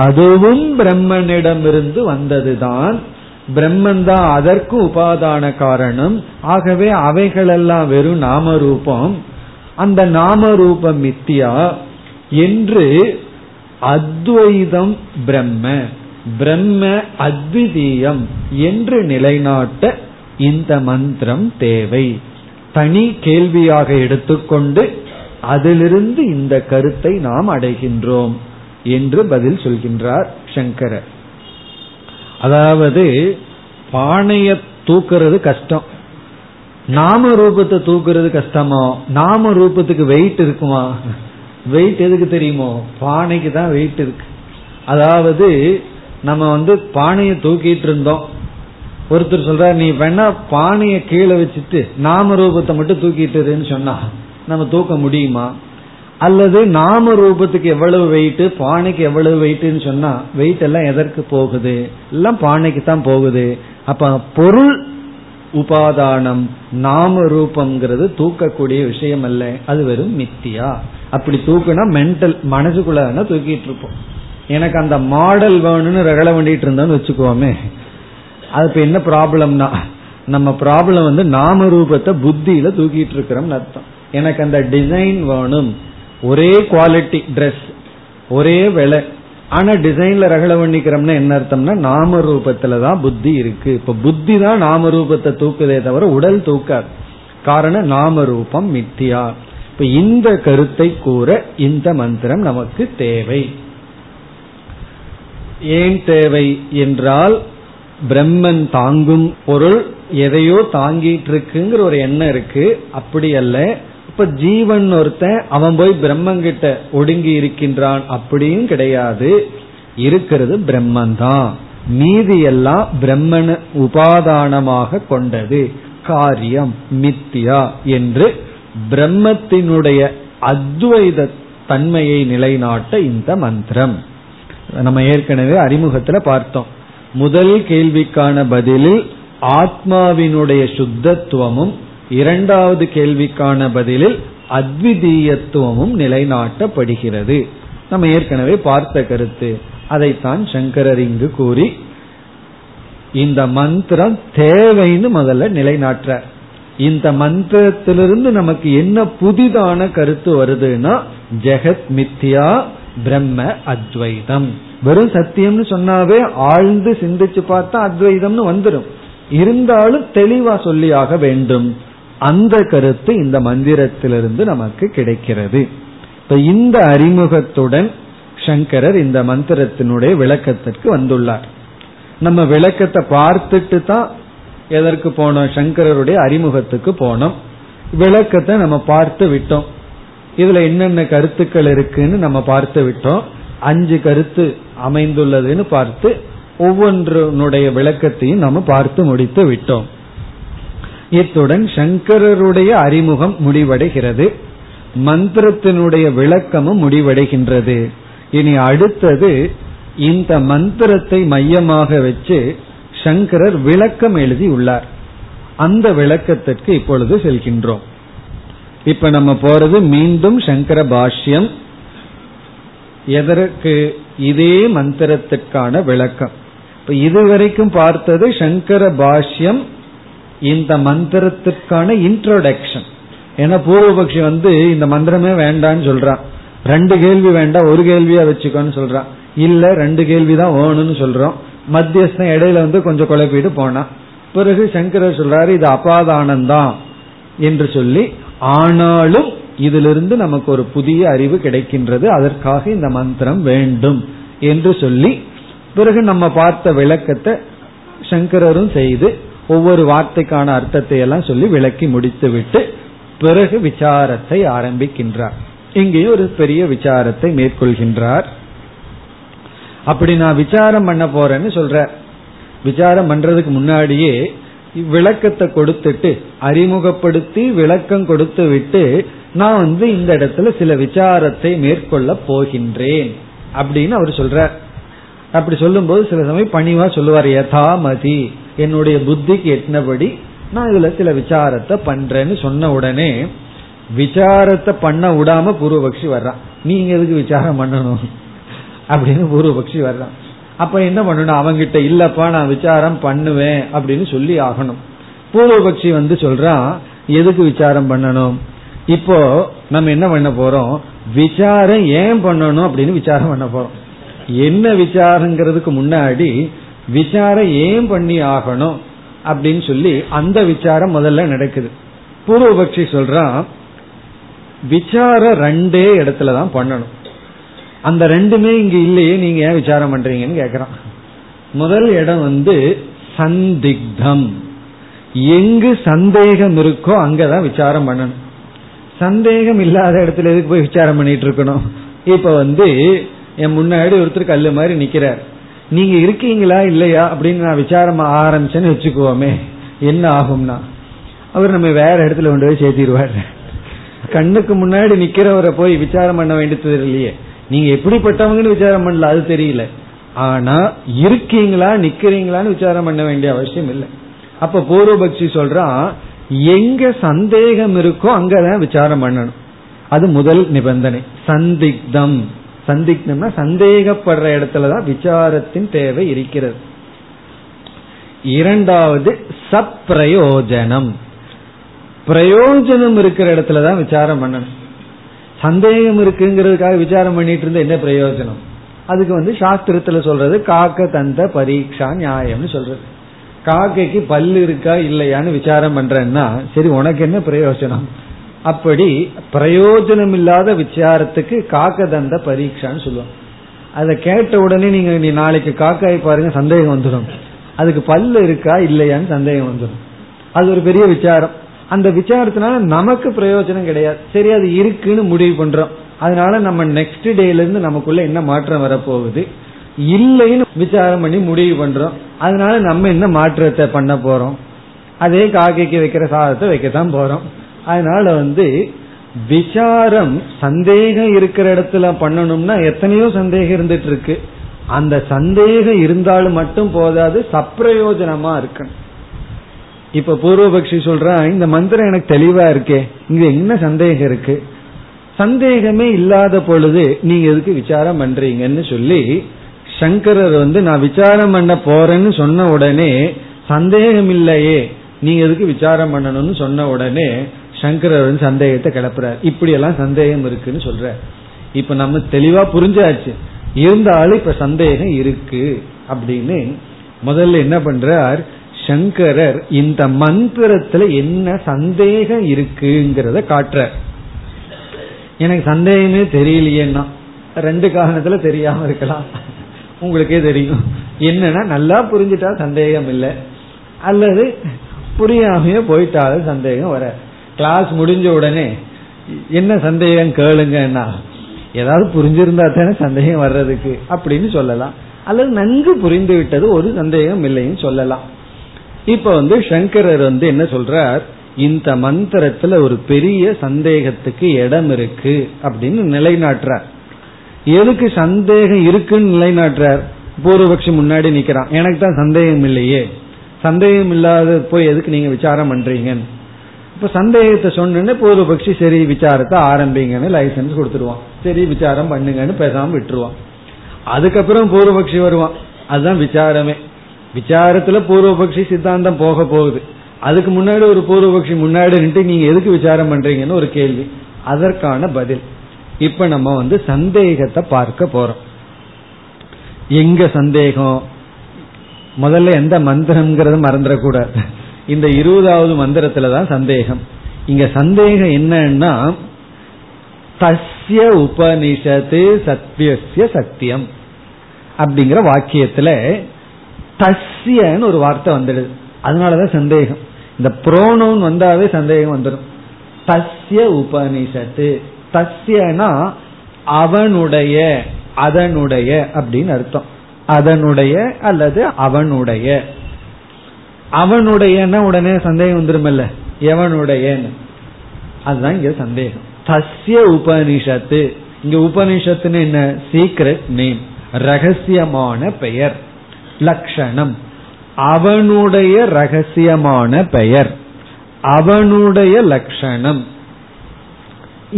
அதுவும் பிரம்மனிடமிருந்து வந்ததுதான். பிரம்மன் தான் அதற்கு உபாதான காரணம். ஆகவே அவைகளெல்லாம் வெறும் நாமரூபம், அந்த நாமரூபம் மித்தியா என்று அத்வைதம் பிரம்ம பிரம்ம அத்விதீயம் என்று நிலைநாட்ட இந்த மந்திரம் தேவை. தனி கேள்வியாக எடுத்துக்கொண்டு அதிலிருந்து இந்த கருத்தை நாம் அடைகின்றோம் என்று பதில் சொல்கின்றார் சங்கரர். அதாவது பானைய தூக்குறது கஷ்டம், நாம ரூபத்தை தூக்குறது கஷ்டமா? நாம ரூபத்துக்கு வெயிட் இருக்குமா? வெயிட் எதுக்கு தெரியுமோ, பானைக்கு தான் வெயிட் இருக்கு. அதாவது நம்ம பானையை தூக்கிட்டு இருந்தோம். ஒருத்தர் சொல்றாரு, நீ வேணா பானைய கீழே வச்சுட்டு நாம ரூபத்தை மட்டும் தூக்கிட்டுன்னு சொன்னா நம்ம தூக்க முடியுமா? அல்லது நாம ரூபத்துக்கு எவ்வளவு வெயிட், பானைக்கு எவ்வளவு வெயிட்னு சொன்னா வெயிட் எல்லாம் எதற்கு போகுது? எல்லாம் பானைக்கு தான் போகுது. அப்ப பொருள் உபாதானம், நாம ரூபம்ங்கிறது தூக்கக்கூடிய விஷயம் அல்ல, அது வெறும் மித்தியா. அப்படி தூக்குனா மென்டல், மனசுக்குள்ள தானே தூக்கிட்டு இருப்போம். எனக்கு அந்த மாடல் வேணும்னு ரகலை பண்ணிட்டு இருந்தோம்னு வச்சுக்கோமே, அது இப்ப என்ன ப்ராப்ளம்னா, நம்ம ப்ராப்ளம் நாம ரூபத்தை புத்தியில தூக்கிட்டு இருக்கிறோம்னு அர்த்தம். எனக்கு அந்த டிசைன் வேணும், ஒரே குவாலிட்டி ட்ரெஸ், ஒரே விலை, ஆனா டிசைன்ல ரகலை பண்ணிக்கிறோம்னா என்ன அர்த்தம்னா, நாம ரூபத்துல தான் புத்தி இருக்கு. இப்ப புத்தி தான் நாம ரூபத்தை தூக்குதே தவிர உடல் தூக்காது. காரணம் நாம ரூபம் மித்தியா. இப்ப இந்த கருத்தை கூற இந்த மந்திரம் நமக்கு தேவை. ஏன் தேவை என்றால், பிரம்மன் தாங்கும் பொருள் எதையோ தாங்கிட்டு இருக்குங்கிற ஒரு எண்ணம் இருக்கு, அப்படி அல்ல. இப்ப ஜீவன் ஒருத்தன் அவன் போய் பிரம்மங்கிட்ட ஒடுங்கி இருக்கின்றான் அப்படியும் கிடையாது. இருக்கிறது பிரம்மன் தான், மீதி எல்லாம் பிரம்மன் உபாதானமாக கொண்டது காரியம் மித்தியா என்று பிரம்மத்தினுடைய அத்வைத தன்மையை நிலைநாட்ட இந்த மந்திரம். நம்ம ஏற்கனவே அறிமுகத்துல பார்த்தோம். முதல் கேள்விக்கான பதிலில் ஆத்மாவினுடைய சுத்தத்துவமும், இரண்டாவது கேள்விக்கான பதிலில் அத்விதீயத்துவமும் நிலைநாட்டப்படுகிறது. நம்ம ஏற்கனவே பார்த்த கருத்து. அதைத்தான் சங்கரர் இங்கு கூறி இந்த மந்திரம் தேவைன்னு முதல்ல நிலைநாட்டுற. இந்த மந்திரத்திலிருந்து நமக்கு என்ன புதிதான கருத்து வருதுன்னா, ஜெகத் மித்யா பிரம்ம அத்வைதம் வெறும் சத்தியம்னு சொன்னாவே ஆழ்ந்து சிந்திச்சு பார்த்தா அத்வைதம்னு வந்துடும். இருந்தாலும் தெளிவா சொல்லியாக வேண்டும். அந்த கருத்து இந்த மந்திரத்திலிருந்து நமக்கு கிடைக்கிறது. இப்ப இந்த அறிமுகத்துடன் சங்கரர் இந்த மந்திரத்தினுடைய விளக்கத்திற்கு வந்துள்ளார். நம்ம விளக்கத்தை பார்த்துட்டு தான் எதற்கு போனோம், சங்கரருடைய அறிமுகத்துக்கு போனோம். விளக்கத்தை நம்ம பார்த்து விட்டோம். இதுல என்னென்ன கருத்துக்கள் இருக்குன்னு நம்ம பார்த்து விட்டோம். 5 கருத்து அமைந்துள்ளதுன்னு பார்த்து ஒவ்வொன்றுடைய விளக்கத்தையும் நம்ம பார்த்து முடித்து விட்டோம். இத்துடன் சங்கரருடைய அறிமுகம் முடிவடைகிறது, மந்திரத்தினுடைய விளக்கமும் முடிவடைகின்றது. இனி அடுத்தது இந்த மந்திரத்தை மையமாக வச்சு சங்கரர் விளக்கம் எழுதி உள்ளார். அந்த விளக்கத்திற்கு இப்பொழுது செல்கின்றோம். இப்ப நம்ம போறது மீண்டும் சங்கர பாஷ்யம், எதற்கு இதே மந்திரத்திற்கான விளக்கம். இப்ப இதுவரைக்கும் பார்த்தது சங்கர பாஷ்யம், இந்த மந்திரத்திற்கான இன்ட்ரோடக்ஷன். ஏன்னா பூர்வபக்ஷி இந்த மந்திரமே வேண்டான்னு சொல்றான், 2 கேள்வி வேண்டாம், 1 கேள்வியா வச்சுக்கோன்னு சொல்றான். இல்ல 2 கேள்விதான் வேணும்னு சொல்றோம். மத்தியஸ்தன் இடையில கொஞ்சம் குழப்பிட்டு போனா பிறகு சங்கரர் சொல்றாரு இது அபாதானந்தான் என்று சொல்லி, ஆனாலும் இதிலிருந்து நமக்கு ஒரு புதிய அறிவு கிடைக்கின்றது, அதற்காக இந்த மந்திரம் வேண்டும் என்று சொல்லி பிறகு நம்ம பார்த்த விளக்கத்தை சங்கரரும் செய்து ஒவ்வொரு வார்த்தைக்கான அர்த்தத்தை எல்லாம் சொல்லி விளக்கி முடித்து விட்டு பிறகு விசாரத்தை ஆரம்பிக்கின்றார். இங்கே ஒரு பெரிய விசாரத்தை மேற்கொள்கின்றார். அப்படி நான் விசாரம் பண்ண போறேன்னு சொல்ற, விசாரம் பண்றதுக்கு முன்னாடியே விளக்கத்தை கொடுத்துட்டு, அறிமுகப்படுத்தி விளக்கம் கொடுத்து விட்டு, நான் இந்த இடத்துல சில விசாரத்தை மேற்கொள்ள போகின்றேன் அப்படின்னு அவர் சொல்றார். அப்படி சொல்லும் போது சில சமயம் பணிவா சொல்லுவார், யதாமதி, என்னுடைய புத்திக்கு எட்டினபடி நான் இதுல சில விசாரத்தை பண்றேன்னு சொன்ன உடனே விசாரத்தை பண்ண விடாம பூர்வபக்ஷி வர்றான். நீங்க எதுக்கு விசாரம் பண்ணணும் அப்படின்னு பூர்வபக்ஷி வர்றான். அப்ப என்ன பண்ணணும், அவங்கிட்ட இல்லப்பா நான் விசாரம் பண்ணுவேன் அப்படின்னு சொல்லி ஆகணும். பூர்வபக்ஷி சொல்றான், எதுக்கு விசாரம் பண்ணணும், இப்போ நம்ம என்ன பண்ண போறோம், விசாரம் ஏன் பண்ணணும் அப்படின்னு விசாரம் பண்ண போறோம். என்ன விசாரங்கிறதுக்கு முன்னாடி விசாரம் ஏன் பண்ணி ஆகணும் அப்படின்னு சொல்லி அந்த விசாரம் முதல்ல நடக்குது. பூர்வபக்ஷி சொல்றான், விசாரம் 2 இடத்துலதான் பண்ணணும், அந்த 2மே இங்க இல்லையே, நீங்க ஏன் விசாரம் பண்றீங்கன்னு கேக்குறான். முதல் இடம் சந்திக்தம், எங்கு சந்தேகம் இருக்கோ அங்கதான் விசாரம் பண்ணணும். சந்தேகம் இல்லாத இடத்துல எதுக்கு போய் விசாரம் பண்ணிட்டு இருக்கணும். இப்ப என் முன்னாடி ஒருத்தர் கல்லு மாதிரி நிக்கிறார், நீங்க இருக்கீங்களா இல்லையா அப்படின்னு நான் விசாரம் ஆரம்பிச்சேன்னு வச்சுக்குவோமே, என்ன ஆகும்னா அவர் நம்ம வேற இடத்துல கொண்டு போய் சேர்த்திடுவார். கண்ணுக்கு முன்னாடி நிக்கிறவரை போய் விசாரம் பண்ண வேண்டியது இல்லையே, நீங்க எப்படிப்பட்டவங்கன்னு விசாரம் பண்ணல, அது தெரியல. ஆனா இருக்கீங்களா நிக்கிறீங்களான்னு விசாரம் பண்ண வேண்டிய அவசியம் இல்லை. அப்ப பூர்வபக்ஷி சொல்றான், எங்க சந்தேகம் இருக்கோ அங்கதான் விசாரம் பண்ணணும். அது முதல் நிபந்தனை, சந்திக்தம். சந்திக்தம்னா சந்தேகப்படுற இடத்துலதான் விசாரத்தின் தேவை இருக்கிறது. இரண்டாவது சப்ரயோஜனம், பிரயோஜனம் இருக்கிற இடத்துலதான் விசாரம் பண்ணணும். சந்தேகம் இருக்குங்கிறதுக்காக விசாரம் பண்ணிட்டு இருந்த என்ன பிரயோஜனம். அதுக்கு சாஸ்திரத்துல சொல்றது காக்க தந்த பரீட்சா நியாயம்னு சொல்றது. காக்கைக்கு பல்லு இருக்கா இல்லையான்னு விசாரம் பண்றேன்னா சரி உனக்கு என்ன பிரயோஜனம். அப்படி பிரயோஜனம் இல்லாத விசாரத்துக்கு காக்க தந்த பரீட்சான்னு சொல்லுவாங்க. அதை கேட்ட உடனே நீங்க நீ நாளைக்கு காக்காய் பாருங்க சந்தேகம் வந்துடும், அதுக்கு பல்லு இருக்கா இல்லையான்னு சந்தேகம் வந்துடும். அது ஒரு பெரிய விசாரம். அந்த விசாரத்தினால நமக்கு பிரயோஜனம் கிடையாது. சரி அது இருக்குன்னு முடிவு பண்றோம், அதனால நம்ம நெக்ஸ்ட் டேல இருந்து நமக்குள்ள என்ன மாற்றம் வரப்போகுது. இல்லைன்னு விசாரம் பண்ணி முடிவு பண்றோம், அதனால நம்ம என்ன மாற்றத்தை பண்ண போறோம், அதே காக்கைக்கு வைக்கிற சாதத்தை வைக்கத்தான் போறோம். அதனால விசாரம் சந்தேகம் இருக்கிற இடத்துல பண்ணணும்னா எத்தனையோ சந்தேகம் இருந்துட்டு இருக்கு. அந்த சந்தேகம் இருந்தாலும் மட்டும் போதாது, சப்பிரயோஜனமா இருக்கணும். இப்ப பூர்வபக்ஷி சொல்றான், இந்த மந்திரம் எனக்கு தெளிவா இருக்கே, இங்க என்ன சந்தேகம் இருக்கு, சந்தேகமே இல்லாத பொழுது நீங்க எதுக்கு விசாரம் பண்றீங்கன்னு சொல்லி சங்கரர் நான் விசாரம் பண்ண போறேன்னு சொன்ன உடனே சந்தேகம் இல்லையே, நீங்க எதுக்கு விசாரம் பண்ணணும்னு சொன்ன உடனே சங்கரர் சந்தேகத்தை கிளப்புறார். இப்படி எல்லாம் சந்தேகம் இருக்குன்னு சொல்ற. இப்ப நம்ம தெளிவா புரிஞ்சாச்சு, இருந்தாலும் இப்ப சந்தேகம் இருக்கு அப்படின்னு முதல்ல என்ன பண்றார் சங்கரர், இந்த மந்திரத்துல என்ன சந்தேகம் இருக்குங்கிறத காட்டுற. எனக்கு சந்தேகமே தெரியலையேன்னா ரெண்டு காரணத்துல தெரியாம இருக்கலாம், உங்களுக்கே தெரியும். என்னன்னா நல்லா புரிஞ்சுட்டா சந்தேகம் இல்லை, அல்லது புரியாமையே போயிட்டாலும் சந்தேகம் வர. கிளாஸ் முடிஞ்ச உடனே என்ன சந்தேகம் கேளுங்கன்னா ஏதாவது புரிஞ்சிருந்தா தானே சந்தேகம் வர்றதுக்கு அப்படின்னு சொல்லலாம், அல்லது நன்கு புரிந்து விட்டது ஒரு சந்தேகம் இல்லைன்னு சொல்லலாம். இப்ப வந்து சங்கரர் வந்து என்ன சொல்றார், இந்த மந்திரத்துல ஒரு பெரிய சந்தேகத்துக்கு இடம் இருக்கு அப்படின்னு நிலைநாட்டுறார். எதுக்கு சந்தேகம் இருக்குன்னு நிலைநாட்டுறார்? பூர்வபக்ஷி முன்னாடி நிக்கிறான், எனக்கு தான் சந்தேகம் இல்லையே, சந்தேகம் இல்லாத போய் எதுக்கு நீங்க விசாரம் பண்றீங்க? இப்ப சந்தேகத்தை சொன்ன பூர்வபக்ஷி சரி விசாரத்தை ஆரம்பிங்கன்னு லைசன்ஸ் கொடுத்துருவான், சரி விசாரம் பண்ணுங்கன்னு பேசாம விட்டுருவான். அதுக்கப்புறம் பூர்வபக்ஷி வருவான், அதுதான் விசாரமே. விசாரத்துல பூர்வபக்ஷி சித்தாந்தம் போக போகுது, அதுக்கு முன்னாடி ஒரு பூர்வபக்ஷி முன்னாடி நின்று நீங்க எதுக்கு விசாரம் பண்றீங்கன்னு ஒரு கேள்வி, அதற்கான பதில். இப்ப நம்ம வந்து சந்தேகத்தை பார்க்க போறோம். எங்க சந்தேகம்? முதல்ல எந்த மந்திரம்ங்கிறது மறந்துடக்கூடாது. இந்த 20வது மந்திரத்துலதான் சந்தேகம். இங்க சந்தேகம் என்னன்னா, தஸ்ய உபனிஷத்து சத்யஸ்ய சத்தியம் அப்படிங்கிற வாக்கியத்துல தஸ்யன்னு ஒரு வார்த்தை வந்துடுது, அதனாலதான் சந்தேகம். இந்த புரோனோன் வந்தாவே சந்தேகம் வந்துடும். தஸ்ய உபனிஷத்து, தஸ்யனா அவனுடைய, அதனுடைய அப்படின்னு அர்த்தம். அதனுடைய அல்லது அவனுடைய. அவனுடையன்னா உடனே சந்தேகம் வந்துருமில்ல, எவனுடையன்னு, அதுதான் இங்க சந்தேகம். தஸ்ய உபனிஷத்து, இங்க உபனிஷத்துன்னு என்ன? சீக்ரெட் நேம், ரகசியமான பெயர், லட்சணம். அவனுடைய ரகசியமான பெயர், அவனுடைய லட்சணம்.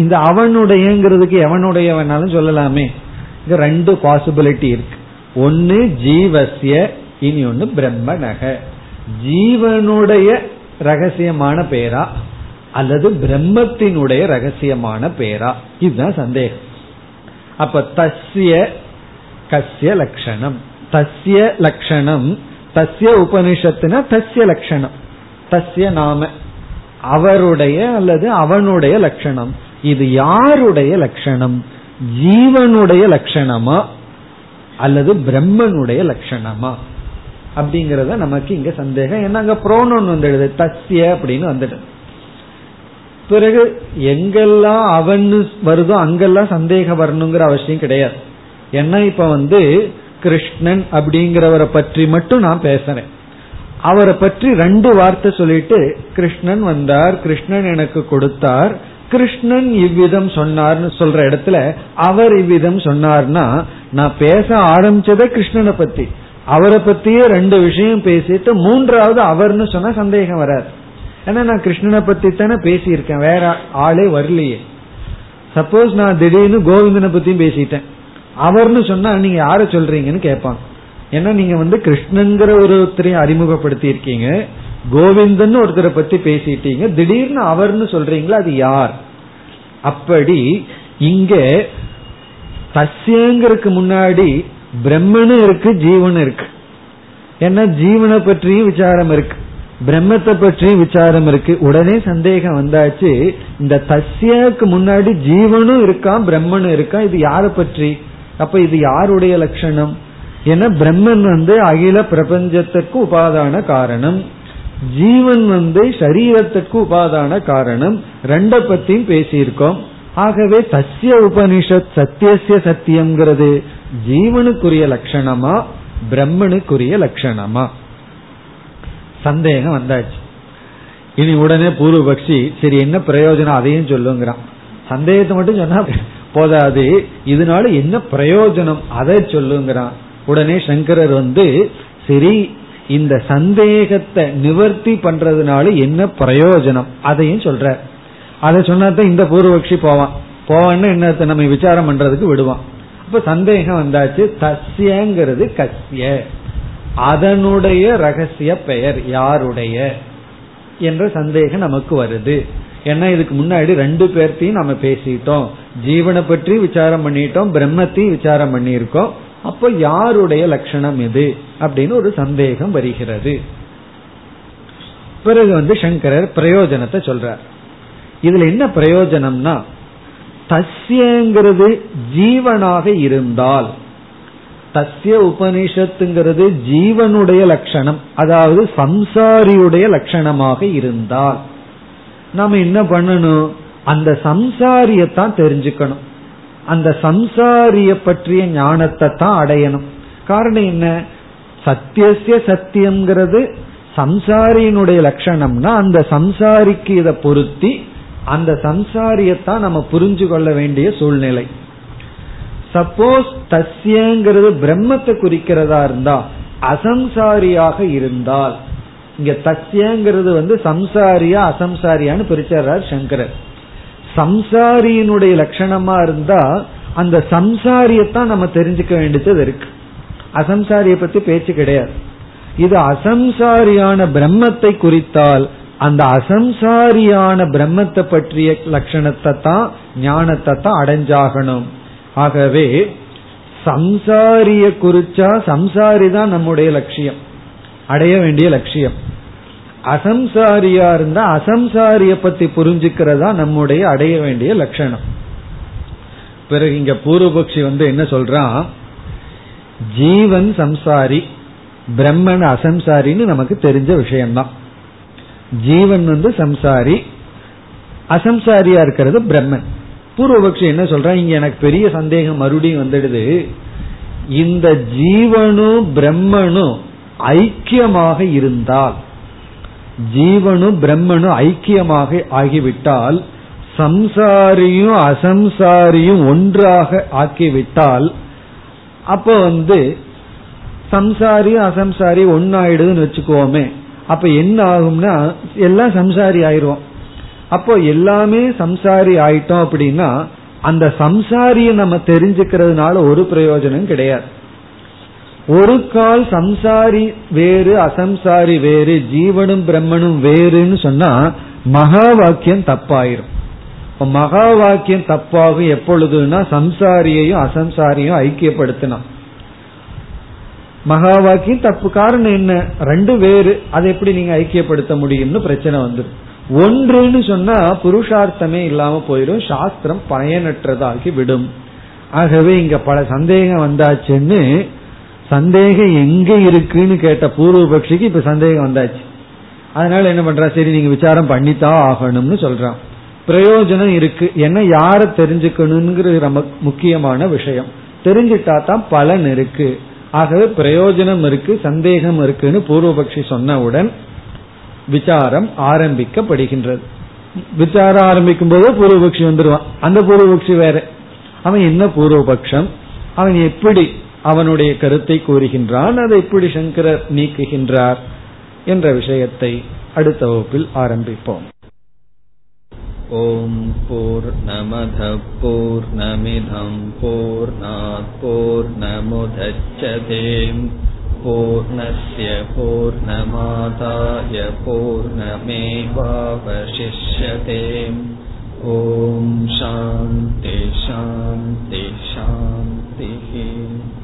இந்த அவனுடையங்கிறதுக்கு எவனுடைய வேணாலும் சொல்லலாமே. இது ரெண்டு பாசிபிலிட்டி இருக்கு, ஒன்னு ஜீவசிய, இனி ஒன்னு பிரம்மனக. ஜீவனுடைய ரகசியமான பெயரா அல்லது பிரம்மத்தினுடைய ரகசியமான பெயரா, இதுதான் சந்தேகம். அப்ப தஸ்ய கஸ்ய லட்சணம், தஸ்ய லட்சணம், தஸ்ய உபனிஷத்துனா தஸ்ய லட்சணம், தஸ்ய நாம, அவருடைய அல்லது அவனுடைய லட்சணம். இது யாருடைய லட்சணம்? ஜீவனுடைய லட்சணமா அல்லது பிரம்மனுடைய லட்சணமா அப்படிங்கறத நமக்கு இங்க சந்தேகம். ஏன்னா அங்க புரோனோன் வந்துடுது, தஸ்ய அப்படின்னு வந்துடுது. பிறகு எங்கெல்லாம் அவன் வருதோ அங்கெல்லாம் சந்தேகம் வரணுங்கிற அவசியம் கிடையாது. ஏன்னா இப்ப வந்து கிருஷ்ணன் அப்படிங்கிறவரை பற்றி மட்டும் நான் பேசுறேன், அவரை பற்றி ரெண்டு வார்த்தை சொல்லிட்டு கிருஷ்ணன் வந்தார், கிருஷ்ணன் எனக்கு கொடுத்தார், கிருஷ்ணன் இவ்விதம் சொன்னார்னு சொல்ற இடத்துல அவர் இவ்விதம் சொன்னார்னா, நான் பேச ஆரம்பிச்சதே கிருஷ்ணனை பத்தி, அவரை பத்தியே ரெண்டு விஷயம் பேசிட்டு மூன்றாவது அவர்னு சொன்னா சந்தேகம் வராது. ஏன்னா நான் கிருஷ்ணனை பத்தி தானே பேசியிருக்கேன், வேற ஆளே வரலையே. சப்போஸ் நான் திடீர்னு கோவிந்தனை பத்தியும் பேசிட்டேன், அவர்னு சொன்னா நீங்க யார சொல்றீங்கன்னு கேட்பாங்க. ஏன்னா நீங்க வந்து கிருஷ்ணன்கிற ஒருத்தரையும் அறிமுகப்படுத்தி இருக்கீங்க, கோவிந்தன் ஒருத்தரை பத்தி பேசிட்டீங்க, திடீர்னு அவர்னு சொல்றீங்களா, அது யார்? அப்படி இங்க தஸ்யங்கிறதுக்கு முன்னாடி பிரம்மனும் இருக்கு ஜீவனும் இருக்கு. ஏன்னா ஜீவனை பற்றியும் விசாரம் இருக்கு, பிரம்மத்தை பற்றியும் விசாரம் இருக்கு. உடனே சந்தேகம் வந்தாச்சு, இந்த தஸ்யக்கு முன்னாடி ஜீவனும் இருக்கான் பிரம்மனும் இருக்கான், இது யாரை பற்றி? அப்ப இது யாருடைய லட்சணம்? ஏன்னா பிரம்மன் வந்து அகில பிரபஞ்சத்திற்கு உபாதான காரணம், ஜீவன் வந்து சரீரத்திற்கு உபாதான காரணம், ரெண்ட பத்தியும் பேசியிருக்கோம். ஆகவே தஸ்ய உபனிஷத் சத்தியசிய சத்தியம்ங்கிறது ஜீவனுக்குரிய லட்சணமா பிரம்மனுக்குரிய லட்சணமா? சந்தேகம் வந்தாச்சு. இனி உடனே பூர்வபக்ஷி சரி என்ன பிரயோஜனம் அதையும் சொல்லுங்கிறான். சந்தேகத்தை மட்டும் சொன்னா போதாது, இதனால என்ன பிரயோஜனம் அதை சொல்லுங்கிறான். உடனே சங்கரர் வந்து சரி இந்த சந்தேகத்தை நிவர்த்தி பண்றதுனால என்ன பிரயோஜனம் அதையும் சொல்ற. அதை சொன்னாதான் இந்த பூர்வபக்ஷி போவான், போவான்னு என்ன நம்ம விசாரம் பண்றதுக்கு விடுவான். அப்ப சந்தேகம் வந்தாச்சு. தஸ்யங்கிறது கஸ்ய, அதனுடைய ரகசிய பெயர், யாருடைய என்ற சந்தேகம் நமக்கு வருது. ஏன்னா இதுக்கு முன்னாடி ரெண்டு பேர்த்தையும் நம்ம பேசிட்டோம், ஜீவனை பற்றி விசாரம் பண்ணிட்டோம், பிரம்மத்தையும் விசாரம் பண்ணியிருக்கோம். அப்ப யாருடைய லட்சணம் எது அப்படின்னு ஒரு சந்தேகம் வருகிறது. பிறகு சங்கரர் பிரயோஜனத்தை சொல்றார். இதுல என்ன பிரயோஜனம்னா, தஸ்யங்கிறது ஜீவனாக இருந்தால், தஸ்ய உபனிஷத்துங்கிறது ஜீவனுடைய லட்சணம், அதாவது சம்சாரியுடைய லட்சணமாக இருந்தால் நாம என்ன பண்ணணும், அந்த சம்சாரியத்தான் தெரிஞ்சுக்கணும், அந்த சம்சாரிய பற்றிய ஞானத்தை தான் அடையணும். காரணம் என்ன, சத்தியசிய சத்தியம்ங்கிறது சம்சாரியினுடைய லட்சணம்னா அந்த சம்சாரிக்கு இதை பொருத்தி அந்த சம்சாரியத்தான் நம்ம புரிஞ்சு கொள்ள வேண்டிய சூழ்நிலை. சப்போஸ் தஸ்யங்கிறது பிரம்மத்தை குறிக்கிறதா இருந்தா அசம்சாரியாக இருந்தால், இங்க தஸ்யங்கிறது சம்சாரியா அசம்சாரியான்னு பிரிச்சார் சங்கரர். சம்சாரியினுடைய லட்சணமா இருந்தா அந்த சம்சாரியத்தான் நம்ம தெரிஞ்சுக்க வேண்டியது இருக்கு, அசம்சாரிய பத்தி பேச்சு கிடையாது. இது அசம்சாரியான பிரம்மத்தை குறித்தால் அந்த அசம்சாரியான பிரம்மத்தை பற்றிய லட்சணத்தை தான் ஞானத்தை தான் அடைஞ்சாகணும். ஆகவே சம்சாரிய குறிச்சா சம்சாரி தான் நம்முடைய லட்சியம், அடைய வேண்டிய லட்சியம். அசம்சாரியா இருந்தா அசம்சாரிய பத்தி புரிஞ்சுக்கிறதா நம்முடைய அடைய வேண்டிய லட்சணம். பிறகு இங்க பூர்வபக்ஷி என்ன சொல்றான், ஜீவன் சம்சாரி பிரம்மன் அசம்சாரின்னு நமக்கு தெரிஞ்ச விஷயம்தான். ஜீவன் சம்சாரி, அசம்சாரியா இருக்கிறது பிரம்மன். பூர்வபக்ஷி என்ன சொல்றான், இங்க எனக்கு பெரிய சந்தேகம் மறுபடியும் வந்துடுது, இந்த ஜீவனும் பிரம்மனும் ஐக்கியமாக இருந்தால், ஜீவனும் பிரம்மனும் ஐக்கியமாக ஆகிவிட்டால், சம்சாரியும் அசம்சாரியும் ஒன்றாக ஆக்கிவிட்டால், அப்ப சம்சாரியும் அசம்சாரி ஒன்னாயிடுதுன்னு வச்சுக்கோமே, அப்ப என்ன ஆகும்னா எல்லாம் சம்சாரி ஆயிடுவோம். அப்போ எல்லாமே சம்சாரி ஆயிட்டோம் அப்படின்னா அந்த சம்சாரிய நம்ம தெரிஞ்சுக்கிறதுனால ஒரு பிரயோஜனம் கிடையாது. ஒரு கால் சம்சாரி வேறு அசம்சாரி வேறு ஜீவனும் பிரம்மனும் வேறுன்னு சொன்னா மகா வாக்கியம் தப்பாயிரும். மகா வாக்கியம் தப்பாகும் எப்பொழுதுனா சம்சாரியையும் அசம்சாரியையும் ஐக்கியப்படுத்தினா மகா வாக்கியம் தப்பு. காரணம் என்ன, ரெண்டு வேறு, அதை எப்படி நீங்க ஐக்கியப்படுத்த முடியும்னு பிரச்சனை வந்துடும். ஒன்றுன்னு சொன்னா புருஷார்த்தமே இல்லாம போயிடும், சாஸ்திரம் பயனற்றதாகி விடும். ஆகவே இங்க பல சந்தேகம் வந்தாச்சுன்னு, சந்தேகம் எங்க இருக்குன்னு கேட்ட பூர்வபக்ஷிக்கு இப்ப சந்தேகம் வந்தாச்சு. அதனால என்ன பண்றா, சரி நீங்க விசாரம் பண்ணித்தான் ஆகணும்னு சொல்றான். பிரயோஜனம் இருக்கு, என்ன யார தெரிஞ்சுக்கணுங்கிற ரொம்ப முக்கியமான விஷயம், தெரிஞ்சுட்டா தான் பலன் இருக்கு. ஆகவே பிரயோஜனம் இருக்கு, சந்தேகம் இருக்குன்னு பூர்வபக்ஷி சொன்னவுடன் விசாரம் ஆரம்பிக்கப்படுகின்றது. விசாரம் ஆரம்பிக்கும் போது பூர்வபக்ஷி வந்துடுவான். அந்த பூர்வபக்ஷி வேற, அவன் என்ன பூர்வபக்ஷம், அவன் எப்படி அவனுடைய கருத்தை கூறுகின்றான், அதை எப்படி சங்கரர் நீக்குகின்றார் என்ற விஷயத்தை அடுத்த வகுப்பில் ஆரம்பிப்போம். ஓம் பூர்ணமத பூர்ணமிதம் பூர்ணாத் பூர்ணமுதச்யதே பூர்ணஸ்ய பூர்ணமாதாய பூர்ணமேவாவசிஷ்யதே. ஓம் சாந்தி சாந்தி சாந்தி.